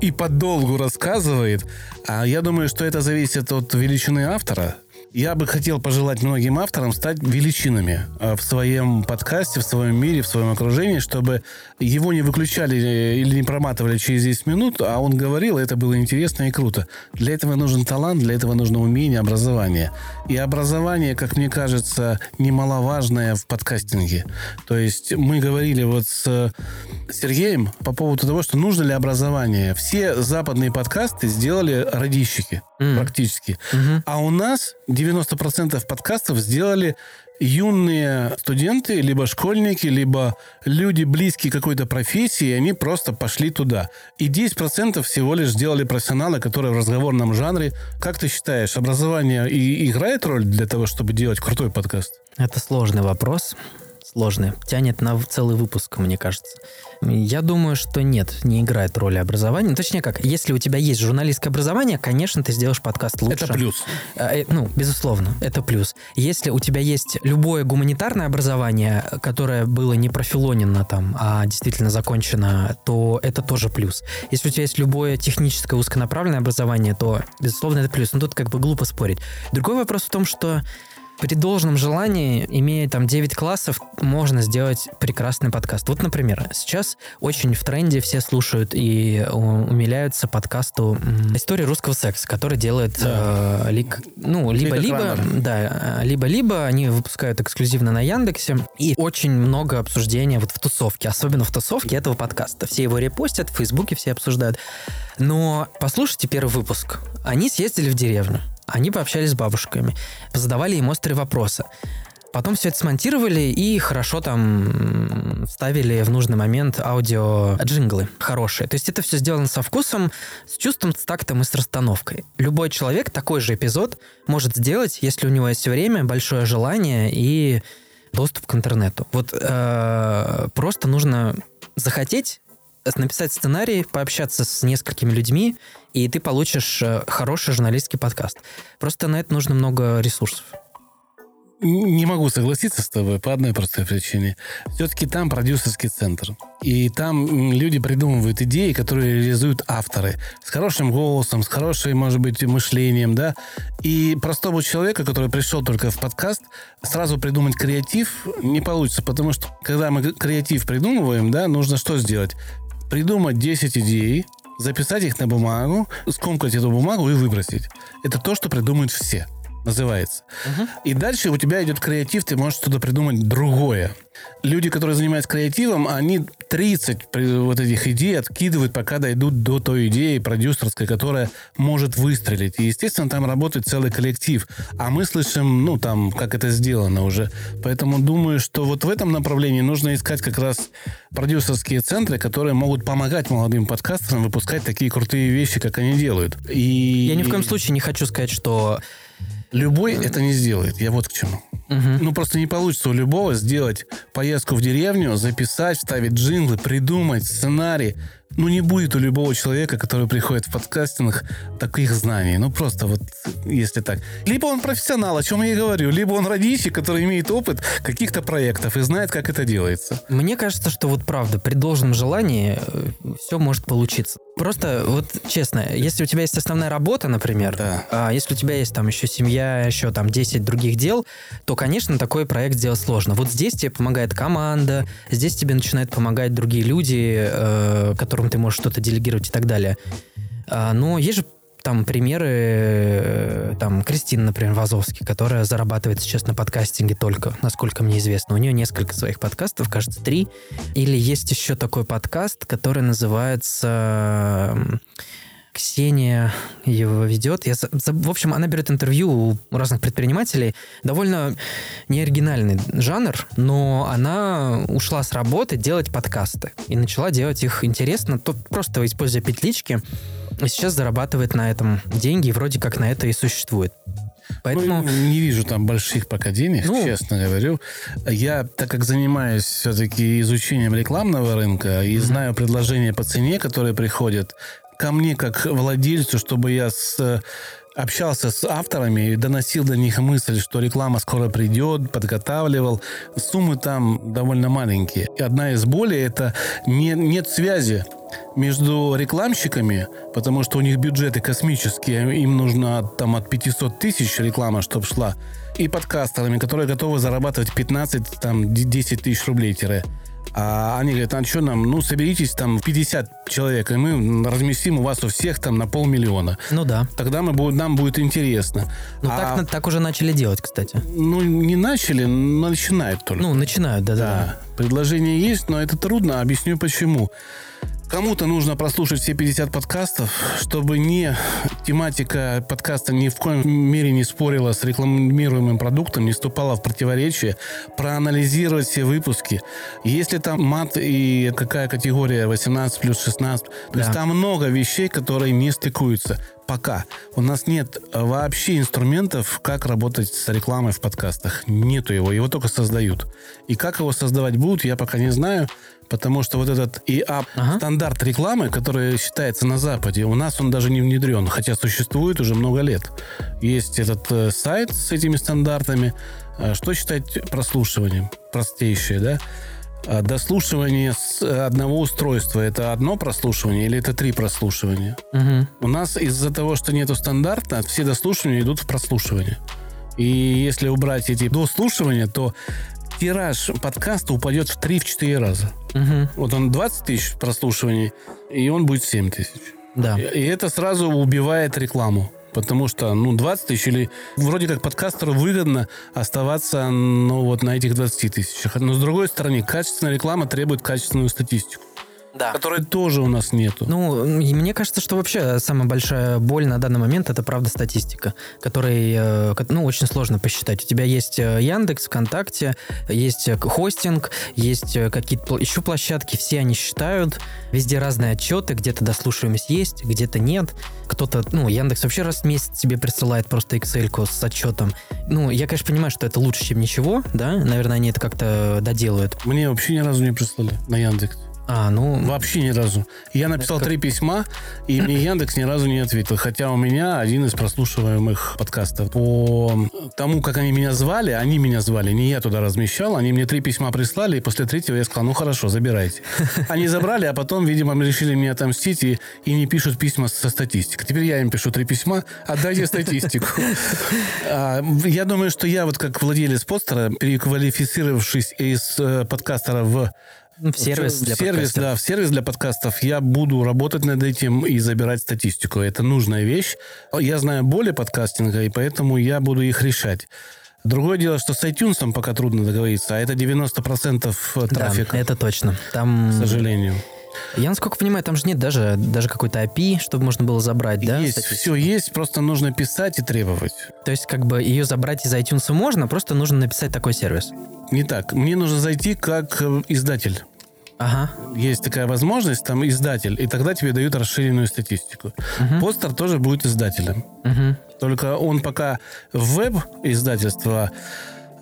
и подолгу рассказывает. А я думаю, что это зависит от величины автора. Я бы хотел пожелать многим авторам стать величинами в своем подкасте, в своем мире, в своем окружении, чтобы его не выключали или не проматывали через 10 минут, а он говорил, и это было интересно и круто. Для этого нужен талант, для этого нужно умение, образование. И образование, как мне кажется, немаловажное в подкастинге. То есть мы говорили с Сергеем по поводу того, что нужно ли образование. Все западные подкасты сделали радищики практически. Mm-hmm. А у нас 90% подкастов сделали юные студенты, либо школьники, либо люди, близкие к какой-то профессии, и они просто пошли туда. И 10% всего лишь сделали профессионалы, которые в разговорном жанре. Как ты считаешь, образование и играет роль для того, чтобы делать крутой подкаст? Это сложный вопрос. Сложный. Тянет на целый выпуск, мне кажется. Я думаю, что нет, не играет роли образование. Точнее как, если у тебя есть журналистское образование, конечно, ты сделаешь подкаст лучше. Это плюс. Безусловно, это плюс. Если у тебя есть любое гуманитарное образование, которое было не профилонено там, а действительно закончено, то это тоже плюс. Если у тебя есть любое техническое узконаправленное образование, то, безусловно, это плюс. Но тут глупо спорить. Другой вопрос в том, что при должном желании, имея там 9 классов, можно сделать прекрасный подкаст. Вот, например, сейчас очень в тренде все слушают и умиляются подкасту «История русского секса», который делает либо-либо. Они выпускают эксклюзивно на Яндексе. И очень много обсуждения в тусовке, особенно в тусовке этого подкаста. Все его репостят, в Фейсбуке все обсуждают. Но послушайте первый выпуск. Они съездили в деревню. Они пообщались с бабушками, задавали им острые вопросы. Потом все это смонтировали и хорошо там вставили в нужный момент аудио-джинглы хорошие. То есть это все сделано со вкусом, с чувством, с тактом и с расстановкой. Любой человек такой же эпизод может сделать, если у него есть время, большое желание и доступ к интернету. Вот просто нужно захотеть, написать сценарий, пообщаться с несколькими людьми, и ты получишь хороший журналистский подкаст. Просто на это нужно много ресурсов. Не могу согласиться с тобой по одной простой причине. Все-таки там продюсерский центр. И там люди придумывают идеи, которые реализуют авторы. С хорошим голосом, с хорошим, может быть, мышлением, да. И простому человеку, который пришел только в подкаст, сразу придумать креатив не получится. Потому что, когда мы креатив придумываем, да, нужно что сделать? Придумать 10 идей, записать их на бумагу, скомкать эту бумагу и выбросить. Это то, что придумают все. Называется. Uh-huh. И дальше у тебя идет креатив, ты можешь что-то придумать другое. Люди, которые занимаются креативом, они 30 вот этих идей откидывают, пока дойдут до той идеи продюсерской, которая может выстрелить. И, естественно, там работает целый коллектив. А мы слышим, ну, там, как это сделано уже. Поэтому думаю, что вот в этом направлении нужно искать как раз продюсерские центры, которые могут помогать молодым подкастерам выпускать такие крутые вещи, как они делают. И... Я ни в коем случае не хочу сказать, что... Любой это не сделает. Я вот к чему. Uh-huh. Ну, просто не получится у любого сделать поездку в деревню, записать, вставить джинглы, придумать сценарий. Ну, не будет у любого человека, который приходит в подкастинг, таких знаний. Ну, просто вот, если так. Либо он профессионал, о чем я и говорю, либо он родичек, который имеет опыт каких-то проектов и знает, как это делается. Мне кажется, что вот правда, при должном желании все может получиться. Просто вот честно, если у тебя есть основная работа, например, да. А если у тебя есть там еще семья, еще там 10 других дел, то, конечно, такой проект сделать сложно. Вот здесь тебе помогает команда, здесь тебе начинают помогать другие люди, которым ты можешь что-то делегировать и так далее. Но есть же там примеры, там Кристина, например, Возовский, которая зарабатывает сейчас на подкастинге только, насколько мне известно. У нее несколько своих подкастов, кажется, 3. Или есть еще такой подкаст, который называется... Ксения его ведет. В общем, она берет интервью у разных предпринимателей. Довольно неоригинальный жанр, но она ушла с работы делать подкасты и начала делать их интересно, просто используя петлички. И сейчас зарабатывает на этом деньги, и вроде как на это и существует. Поэтому... Ну, не вижу там больших пока денег, честно говорю. Я, так как занимаюсь все-таки изучением рекламного рынка и знаю предложения по цене, которые приходят ко мне как владельцу, чтобы я общался с авторами и доносил до них мысль, что реклама скоро придет, подготавливал. Суммы там довольно маленькие. И одна из болей – это нет связи между рекламщиками, потому что у них бюджеты космические, им нужно от 500 тысяч реклама, чтобы шла, и подкастерами, которые готовы зарабатывать 15-10 тысяч рублей. А они говорят, а что нам, соберитесь там 50 человек, и мы разместим у вас у всех там на 500 000. Ну да. Тогда нам будет интересно. Ну так уже начали делать, кстати. Ну не начали, но начинают только. Ну начинают, да. Предложение есть, но это трудно, объясню почему. Кому-то нужно прослушать все 50 подкастов, чтобы тематика подкаста ни в коем мере не спорила с рекламируемым продуктом, не вступала в противоречие, проанализировать все выпуски. Если там мат и какая категория 18+, 16, то есть там много вещей, которые не стыкуются. Пока. У нас нет вообще инструментов, как работать с рекламой в подкастах. Нету его. Его только создают. И как его создавать будут, я пока не знаю, потому что вот этот ИАП, стандарт рекламы, который считается на Западе, у нас он даже не внедрен, хотя существует уже много лет. Есть этот сайт с этими стандартами. Что считать прослушиванием? Простейшее, да? Дослушивание с одного устройства. Это одно прослушивание или это 3 прослушивания? Угу. У нас из-за того, что нету стандарта, все дослушивания идут в прослушивание. И если убрать эти дослушивания, то тираж подкаста упадет в 3-4 раза. Угу. Вот он 20 тысяч прослушиваний, и он будет 7 тысяч. Да. И это сразу убивает рекламу. Потому что, 20 тысяч или... Вроде как подкастеру выгодно оставаться, на этих 20 тысячах. Но, с другой стороны, качественная реклама требует качественную статистику. да. Которой тоже у нас нету. Ну, мне кажется, что вообще самая большая боль на данный момент — это, правда, статистика, которой, ну, очень сложно посчитать. У тебя есть Яндекс, ВКонтакте, есть хостинг, есть какие-то еще площадки, все они считают, везде разные отчеты, где-то дослушиваемость есть, где-то нет. Кто-то, ну, Яндекс вообще раз в месяц тебе присылает просто Excel-ку с отчетом. Ну, я, конечно, понимаю, что это лучше, чем ничего, да? Наверное, они это как-то доделают. Мне вообще ни разу не прислали на Яндекс. А, ну... Вообще ни разу. Я написал 3 письма, и мне Яндекс ни разу не ответил. Хотя у меня один из прослушиваемых подкастов. По тому, как они меня звали, не я туда размещал. Они мне 3 письма прислали, и после 3-го я сказал, ну хорошо, забирайте. Они забрали, а потом, видимо, решили мне отомстить и не пишут письма со статистикой. Теперь я им пишу 3 письма, отдайте статистику. Я думаю, что я вот как владелец Подстера, переквалифицировавшись из подкастера в сервис для подкастов, я буду работать над этим и забирать статистику. Это нужная вещь. Я знаю боли подкастинга, и поэтому я буду их решать. Другое дело, что с iTunes пока трудно договориться, а это 90% трафика. Да, это точно. Там... К сожалению. Я, насколько понимаю, там же нет даже какой-то API, чтобы можно было забрать, да? Есть, все есть, просто нужно писать и требовать. То есть, как бы, ее забрать из iTunes можно, просто нужно написать такой сервис? Не так. Мне нужно зайти как издатель. Ага. Есть такая возможность, там издатель, и тогда тебе дают расширенную статистику. Угу. Подстер тоже будет издателем. Угу. Только он пока веб-издательство...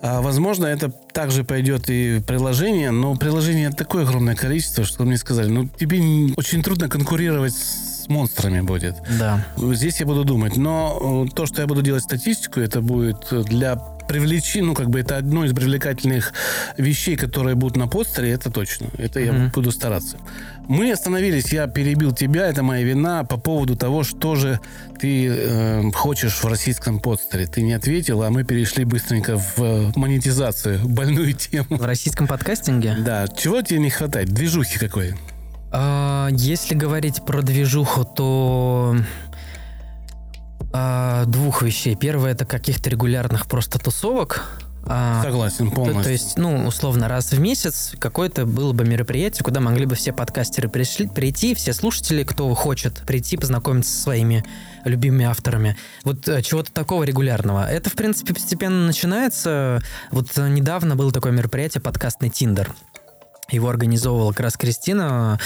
Возможно, это также пойдет и приложение, но приложение такое огромное количество, что мне сказали, ну, тебе очень трудно конкурировать с монстрами будет. Да. Здесь я буду думать. Но то, что я буду делать статистику, это будет для привлечения, ну, как бы это одно из привлекательных вещей, которые будут на постере, это точно. Это я буду стараться. Мы остановились, я перебил тебя, это моя вина, по поводу того, что же ты хочешь в российском подстере. Ты не ответил, а мы перешли быстренько в монетизацию, больную тему. В российском подкастинге? Да. Чего тебе не хватает? Движухи какой? Если говорить про движуху, то... 2 вещей. Первое — это каких-то регулярных просто тусовок. Согласен, полностью. То есть, ну, условно, раз в месяц какое-то было бы мероприятие, куда могли бы все подкастеры прийти, все слушатели, кто хочет прийти, познакомиться со своими любимыми авторами. Вот чего-то такого регулярного. Это, в принципе, постепенно начинается. Вот недавно было такое мероприятие подкастный Tinder. Его организовывала как раз Кристина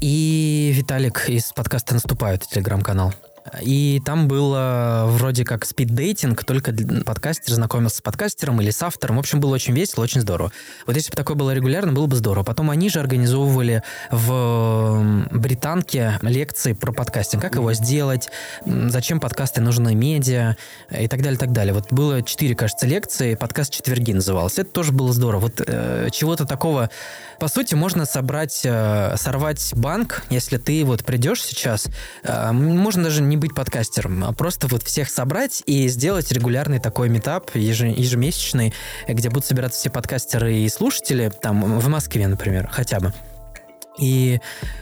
и Виталик из подкаста «Наступают», телеграм-канал. И там было вроде как спид-дейтинг, только подкастер знакомился с подкастером или с автором. В общем, было очень весело, очень здорово. Вот если бы такое было регулярно, было бы здорово. Потом они же организовывали в Британке лекции про подкастинг. Как его сделать, зачем подкасты нужны медиа и так далее, так далее. Вот было 4, кажется, лекции, подкаст «Четверги» назывался. Это тоже было здорово. Вот чего-то такого. По сути, можно сорвать банк, если ты вот придешь сейчас. Можно даже не быть подкастером, а просто вот всех собрать и сделать регулярный такой митап ежемесячный, где будут собираться все подкастеры и слушатели, там, в Москве, например, хотя бы. И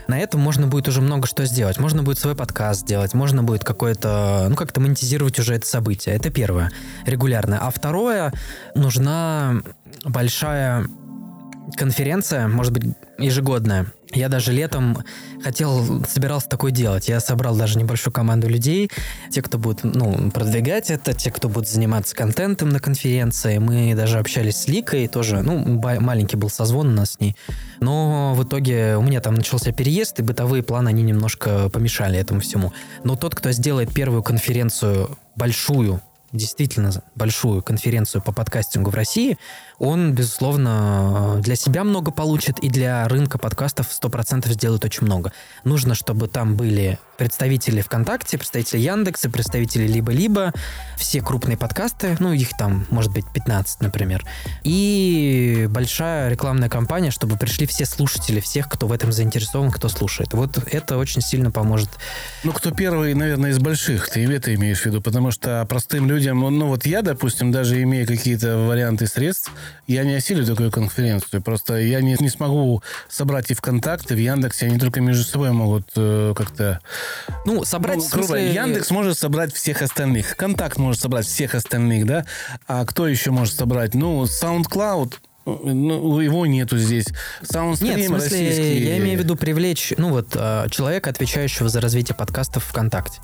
на этом можно будет уже много что сделать. Можно будет свой подкаст сделать, можно будет какое-то, ну, как-то монетизировать уже это событие. Это первое, регулярное. А второе, нужна большая конференция, может быть, ежегодная. Я даже летом собирался такое делать. Я собрал даже небольшую команду людей. Те, кто будут, ну, продвигать это, те, кто будут заниматься контентом на конференции. Мы даже общались с Ликой тоже. Ну, маленький был созвон у нас с ней. Но в итоге у меня там начался переезд, и бытовые планы, они немножко помешали этому всему. Но тот, кто сделает первую конференцию большую, действительно большую конференцию по подкастингу в России, он, безусловно, для себя много получит и для рынка подкастов 100% сделает очень много. Нужно, чтобы там были представители ВКонтакте, представители Яндекса, представители Либо-Либо, все крупные подкасты, ну, их там, может быть, 15, например, и большая рекламная кампания, чтобы пришли все слушатели, всех, кто в этом заинтересован, кто слушает. Вот это очень сильно поможет. Ну, кто первый, наверное, из больших, ты это имеешь в виду, потому что простым людям, ну, вот я, допустим, даже имея какие-то варианты средств, я не осилю такую конференцию, просто я не смогу собрать и ВКонтакте, и в Яндексе, они только между собой могут как-то... Ну, собрать... Ну, грубо, Яндекс может собрать всех остальных. Контакт может собрать всех остальных, да? А кто еще может собрать? Ну, SoundCloud... Ну, его нету здесь. Саундстрим российский. Нет, в смысле, российский... я имею в виду привлечь, ну вот, человека, отвечающего за развитие подкастов ВКонтакте.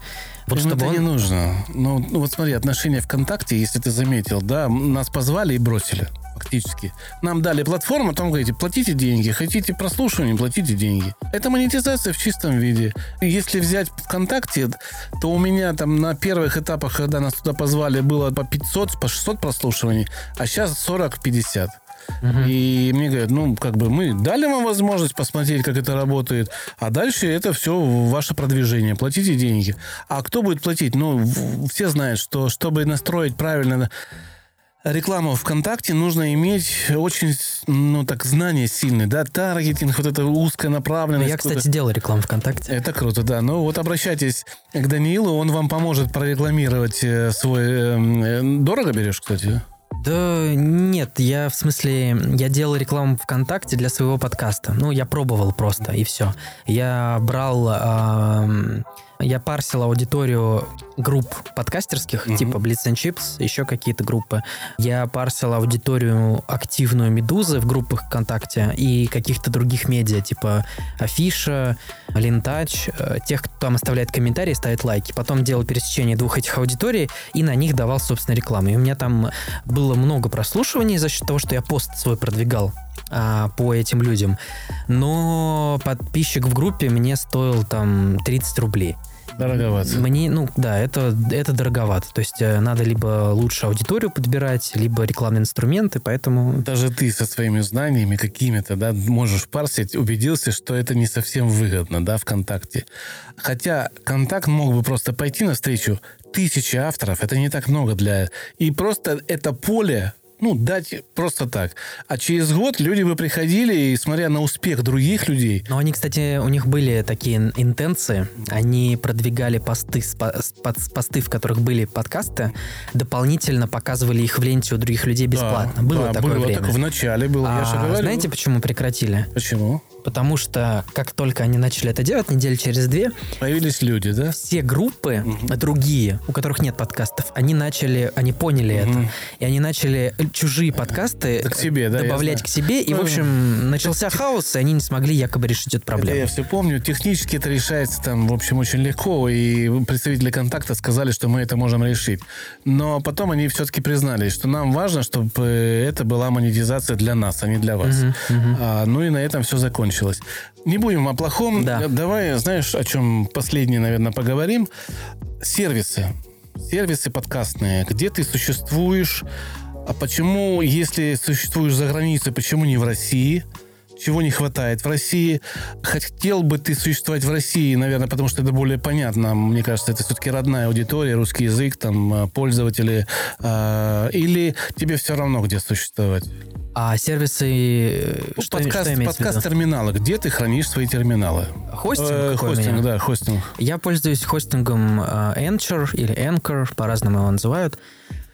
Вот ну, чтобы это он... не нужно. Ну, вот смотри, отношения ВКонтакте, если ты заметил, да, нас позвали и бросили, фактически. Нам дали платформу, там говорите, платите деньги, хотите прослушивание, платите деньги. Это монетизация в чистом виде. И если взять ВКонтакте, то у меня там на первых этапах, когда нас туда позвали, было по 500, по 600 прослушиваний, а сейчас 40-50. Uh-huh. И мне говорят, ну, как бы мы дали вам возможность посмотреть, как это работает, а дальше это все ваше продвижение. Платите деньги. А кто будет платить? Ну, все знают, что чтобы настроить правильно рекламу ВКонтакте, нужно иметь очень, ну, так, знания сильные, да, таргетинг, вот эта узкая направленность. Я, кстати, делал рекламу ВКонтакте. Это круто, да. Ну, вот обращайтесь к Даниилу, он вам поможет прорекламировать свой... Дорого берешь, кстати? Да нет, я в смысле, я делал рекламу ВКонтакте для своего подкаста. Ну, я пробовал просто, и все. Я брал, я парсил аудиторию групп подкастерских, mm-hmm. типа Blitz and Chips, еще какие-то группы. Я парсил аудиторию активную Медузы в группах ВКонтакте и каких-то других медиа, типа Афиша, Лентач, тех, кто там оставляет комментарии, ставит лайки. Потом делал пересечение двух этих аудиторий и на них давал, собственно, рекламу. И у меня там было много прослушиваний за счет того, что я пост свой продвигал по этим людям. Но подписчик в группе мне стоил там 30 рублей. Дороговато. Мне, ну, да, это дороговато. То есть надо либо лучше аудиторию подбирать, либо рекламные инструменты, поэтому... Даже ты со своими знаниями какими-то, да, можешь парсить, убедился, что это не совсем выгодно, да, ВКонтакте. Хотя ВКонтакт мог бы просто пойти навстречу. 1000 авторов, это не так много для... И просто это поле... Ну, дать просто так. А через год люди бы приходили, и смотря на успех других людей... Но они, кстати, у них были такие интенции. Они продвигали посты, в которых были подкасты, дополнительно показывали их в ленте у других людей бесплатно. Да, было, да, такое было время. Так, в начале было, я же говорил. Знаете, почему прекратили? Почему? Потому что, как только они начали это делать, недели через две... Появились люди, да? Все группы, угу. другие, у которых нет подкастов, они поняли угу. это. И они начали чужие подкасты к себе, да, добавлять к себе. И, в общем, начался хаос, и они не смогли якобы решить эту проблему. Это я все помню. Технически это решается там, в общем, очень легко. И представители ВКонтакта сказали, что мы это можем решить. Но потом они все-таки признались, что нам важно, чтобы это была монетизация для нас, а не для вас. Угу, угу. Ну и на этом все закончилось. Не будем о плохом. Да. Давай, знаешь, о чем последнее, наверное, поговорим. Сервисы. Сервисы подкастные. Где ты существуешь? А почему, если существуешь за границей, почему не в России? Чего не хватает в России? Хотел бы ты существовать в России, наверное, потому что это более понятно. Мне кажется, это все-таки родная аудитория, русский язык, там, пользователи. Или тебе все равно, где существовать? А сервисы... Ну, подкаст-терминалы. Где ты хранишь свои терминалы? Хостинг? Хостинг, да, хостинг. Я пользуюсь хостингом Anchor или Anchor, по-разному его называют.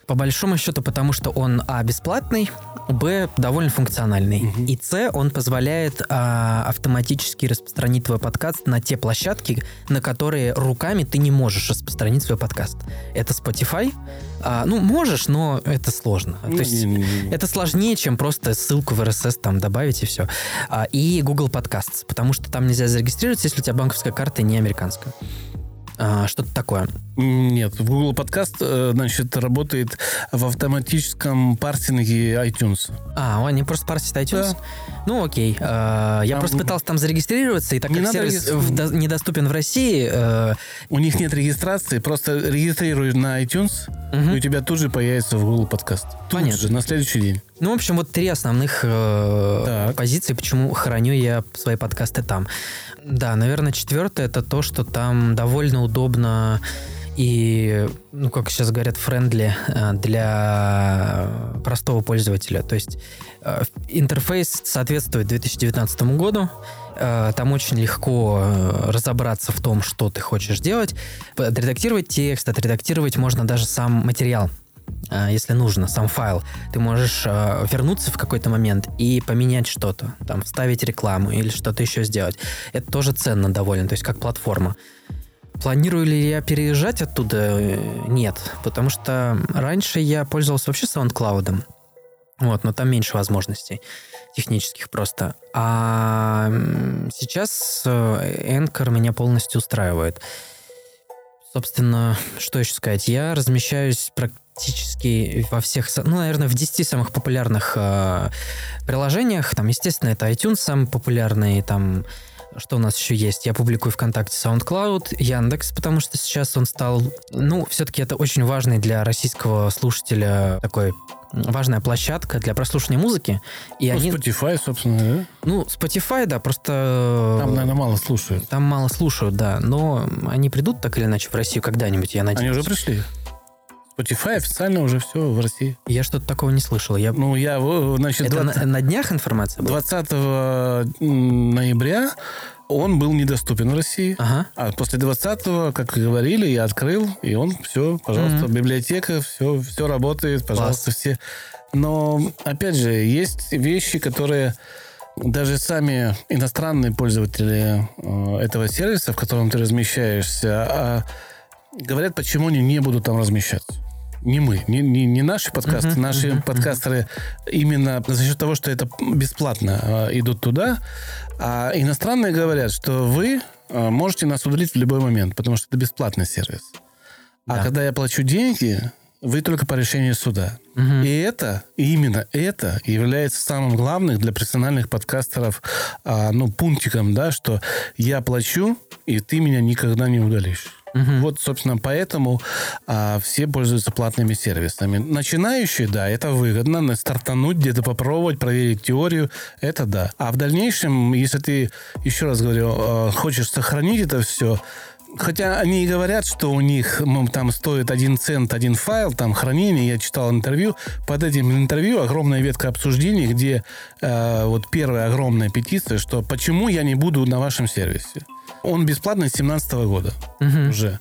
По большому счету, потому что он, бесплатный, б, довольно функциональный, угу. и с, он позволяет автоматически распространить твой подкаст на те площадки, на которые руками ты не можешь распространить свой подкаст. Это Spotify. Ну, можешь, но это сложно. То есть это сложнее, чем просто ссылку в RSS там добавить и все. И Google Podcasts, потому что там нельзя зарегистрироваться, если у тебя банковская карта не американская. Что-то такое. Нет, в Google Podcast, значит, работает в автоматическом парсинге iTunes. Они просто парсят iTunes? Да. Ну, окей. Я просто пытался там зарегистрироваться, и так как сервис недоступен в России... У них нет регистрации, просто регистрируй на iTunes, угу. и у тебя тут же появится в Google Podcast. Тут же, на следующий день. Ну, в общем, вот три основных позиции, почему храню я свои подкасты там. Да, наверное, четвертое — это то, что там довольно удобно и, ну, как сейчас говорят, френдли для простого пользователя. То есть интерфейс соответствует 2019 году. Там очень легко разобраться в том, что ты хочешь делать. Отредактировать текст, отредактировать можно даже сам материал. Если нужно, сам файл, ты можешь вернуться в какой-то момент и поменять что-то, там, вставить рекламу или что-то еще сделать. Это тоже ценно довольно, то есть как платформа. Планирую ли я переезжать оттуда? Нет, потому что раньше я пользовался вообще SoundCloud. Вот, но там меньше возможностей технических просто. А сейчас Anchor меня полностью устраивает. Собственно, что еще сказать? Я размещаюсь практически во всех, ну, наверное, в 10 самых популярных приложениях. Там, естественно, это iTunes самый популярный, там... Что у нас еще есть? Я публикую ВКонтакте, SoundCloud, Яндекс, потому что сейчас он стал... Ну, все-таки это очень важный для российского слушателя такой... Важная площадка для прослушивания музыки. И ну, они... Spotify, собственно, да? Ну, Spotify, да, просто... Там, наверное, мало слушают. Там мало слушают, да. Но они придут так или иначе в Россию когда-нибудь, я надеюсь. Они уже пришли. Spotify официально уже все в России. Я что-то такого не слышал. Я... Ну, я, значит... Это 20... на днях информация была? 20 ноября он был недоступен в России. Ага. А после 20-го, как и говорили, я открыл, и он все, пожалуйста, библиотека, все работает, пожалуйста, все. Но, опять же, есть вещи, которые... Даже сами иностранные пользователи этого сервиса, в котором ты размещаешься, говорят, почему они не будут там размещаться. Не мы, не наши подкасты. Наши подкастеры именно за счет того, что это бесплатно, идут туда. А иностранные говорят, что вы можете нас удалить в любой момент, потому что это бесплатный сервис. Да. А когда я плачу деньги, вы только по решению суда. И это, именно это является самым главным для профессиональных подкастеров, пунктиком, да, что я плачу, и ты меня никогда не удалишь. Вот, собственно, поэтому все пользуются платными сервисами. Начинающие, да, это выгодно. Стартануть, где-то попробовать, проверить теорию, это да. А в дальнейшем, если ты, еще раз говорю, хочешь сохранить это все, хотя они и говорят, что у них там стоит 1 цент, 1 файл, там хранение, я читал интервью, под этим интервью огромная ветка обсуждений, где вот первая огромная петиция, что почему я не буду на вашем сервисе. Он бесплатный с 2017 года уже.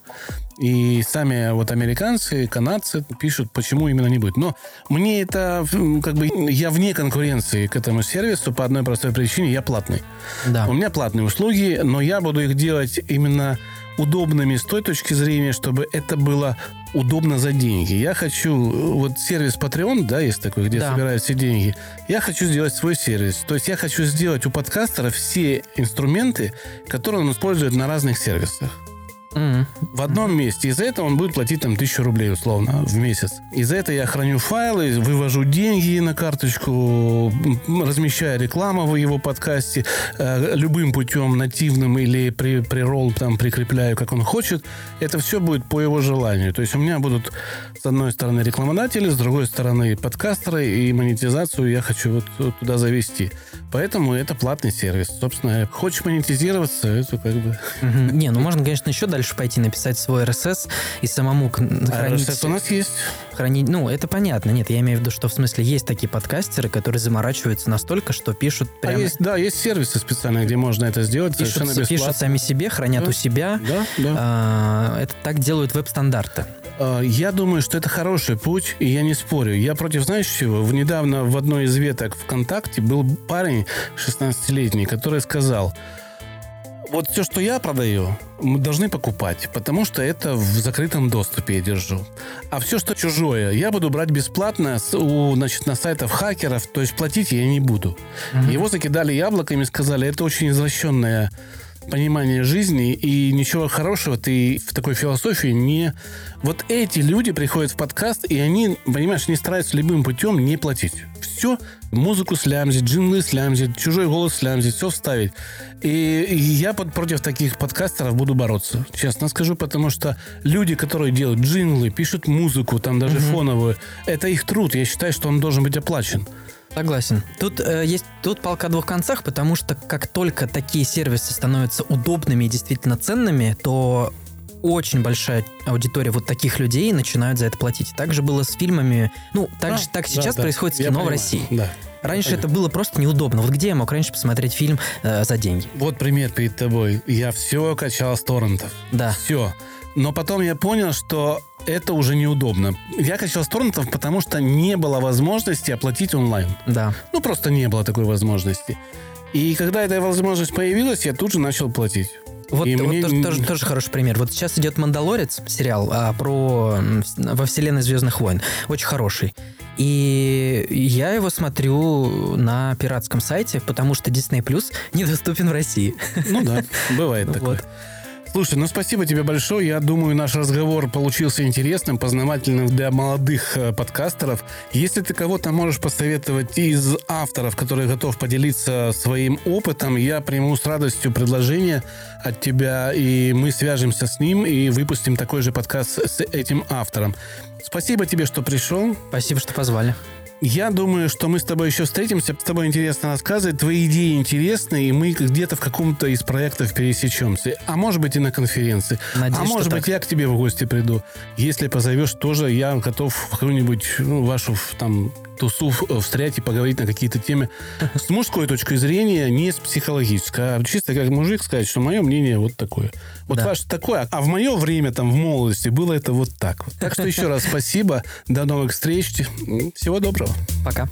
И сами вот американцы, канадцы пишут, почему именно не будет. Но мне это, как бы, я вне конкуренции к этому сервису по одной простой причине, я платный. Да. У меня платные услуги, но я буду их делать именно удобными с той точки зрения, чтобы это было удобно за деньги. Я хочу... Вот сервис Patreon, да, есть такой, где собирают все деньги. Я хочу сделать свой сервис. То есть я хочу сделать у подкастера все инструменты, которые он использует на разных сервисах. В одном месте. И за это он будет платить там 1000 рублей, условно, в месяц. И за это я храню файлы, вывожу деньги на карточку, размещаю рекламу в его подкасте, любым путем, нативным или прирол там прикрепляю, как он хочет. Это все будет по его желанию. То есть у меня будут с одной стороны рекламодатели, с другой стороны подкастеры, и монетизацию я хочу вот туда завести. Поэтому это платный сервис. Собственно, хочешь монетизироваться, это как бы... Не, ну можно, конечно, еще дальше пойти, написать свой RSS и самому хранить... RSS у нас есть. Хранить, ну, это понятно. Нет, я имею в виду, что в смысле есть такие подкастеры, которые заморачиваются настолько, что пишут прямо... А есть, да, есть сервисы специальные, где можно это сделать совершенно бесплатно. Пишут сами себе, хранят у себя. Это так делают веб-стандарты. Я думаю, что это хороший путь, и я не спорю. Я против, знаешь, чего? Недавно в одной из веток ВКонтакте был парень 16-летний, который сказал: вот все, что я продаю, мы должны покупать, потому что это в закрытом доступе я держу. А все, что чужое, я буду брать бесплатно на сайтах хакеров, то есть платить я не буду. Его закидали яблоками и сказали, это очень извращенное понимание жизни, и ничего хорошего ты в такой философии не... Вот эти люди приходят в подкаст, и они, понимаешь, не стараются любым путем не платить. Все, музыку слямзить, джинглы слямзить, чужой голос слямзить, все вставить. И я против таких подкастеров буду бороться, честно скажу, потому что люди, которые делают джинглы, пишут музыку, там даже фоновую, это их труд, я считаю, что он должен быть оплачен. Согласен. Тут палка о двух концах, потому что как только такие сервисы становятся удобными и действительно ценными, то очень большая аудитория вот таких людей начинают за это платить. Так же было с фильмами. Ну, так сейчас происходит с кино в России. Да. Раньше это было просто неудобно. Вот где я мог раньше посмотреть фильм за деньги? Вот пример перед тобой. Я все качал с торрентов. Да. Все. Но потом я понял, что это уже неудобно. Я качал с торрентов, потому что не было возможности оплатить онлайн. Да. Ну, просто не было такой возможности. И когда эта возможность появилась, я тут же начал платить. Вот, тоже хороший пример. Вот сейчас идет «Мандалорец», сериал про во вселенной «Звездных войн». Очень хороший. И я его смотрю на пиратском сайте, потому что Disney Plus недоступен в России. Ну да, бывает такое. Вот. Слушай, ну спасибо тебе большое. Я думаю, наш разговор получился интересным, познавательным для молодых подкастеров. Если ты кого-то можешь посоветовать из авторов, который готов поделиться своим опытом, я приму с радостью предложение от тебя, и мы свяжемся с ним и выпустим такой же подкаст с этим автором. Спасибо тебе, что пришел. Спасибо, что позвали. Я думаю, что мы с тобой еще встретимся. С тобой интересно рассказывать. Твои идеи интересны, и мы где-то в каком-то из проектов пересечемся. А может быть, и на конференции. Надеюсь, а может быть, так. Я к тебе в гости приду. Если позовешь, тоже я готов в какую-нибудь вашу там тусу встрять и поговорить на какие-то темы с мужской точки зрения, не с психологической, а чисто как мужик сказать, что мое мнение вот такое. Вот да. Ваше такое. А в мое время, там, в молодости, было это вот так. Так что еще раз спасибо. До новых встреч. Всего доброго. Пока.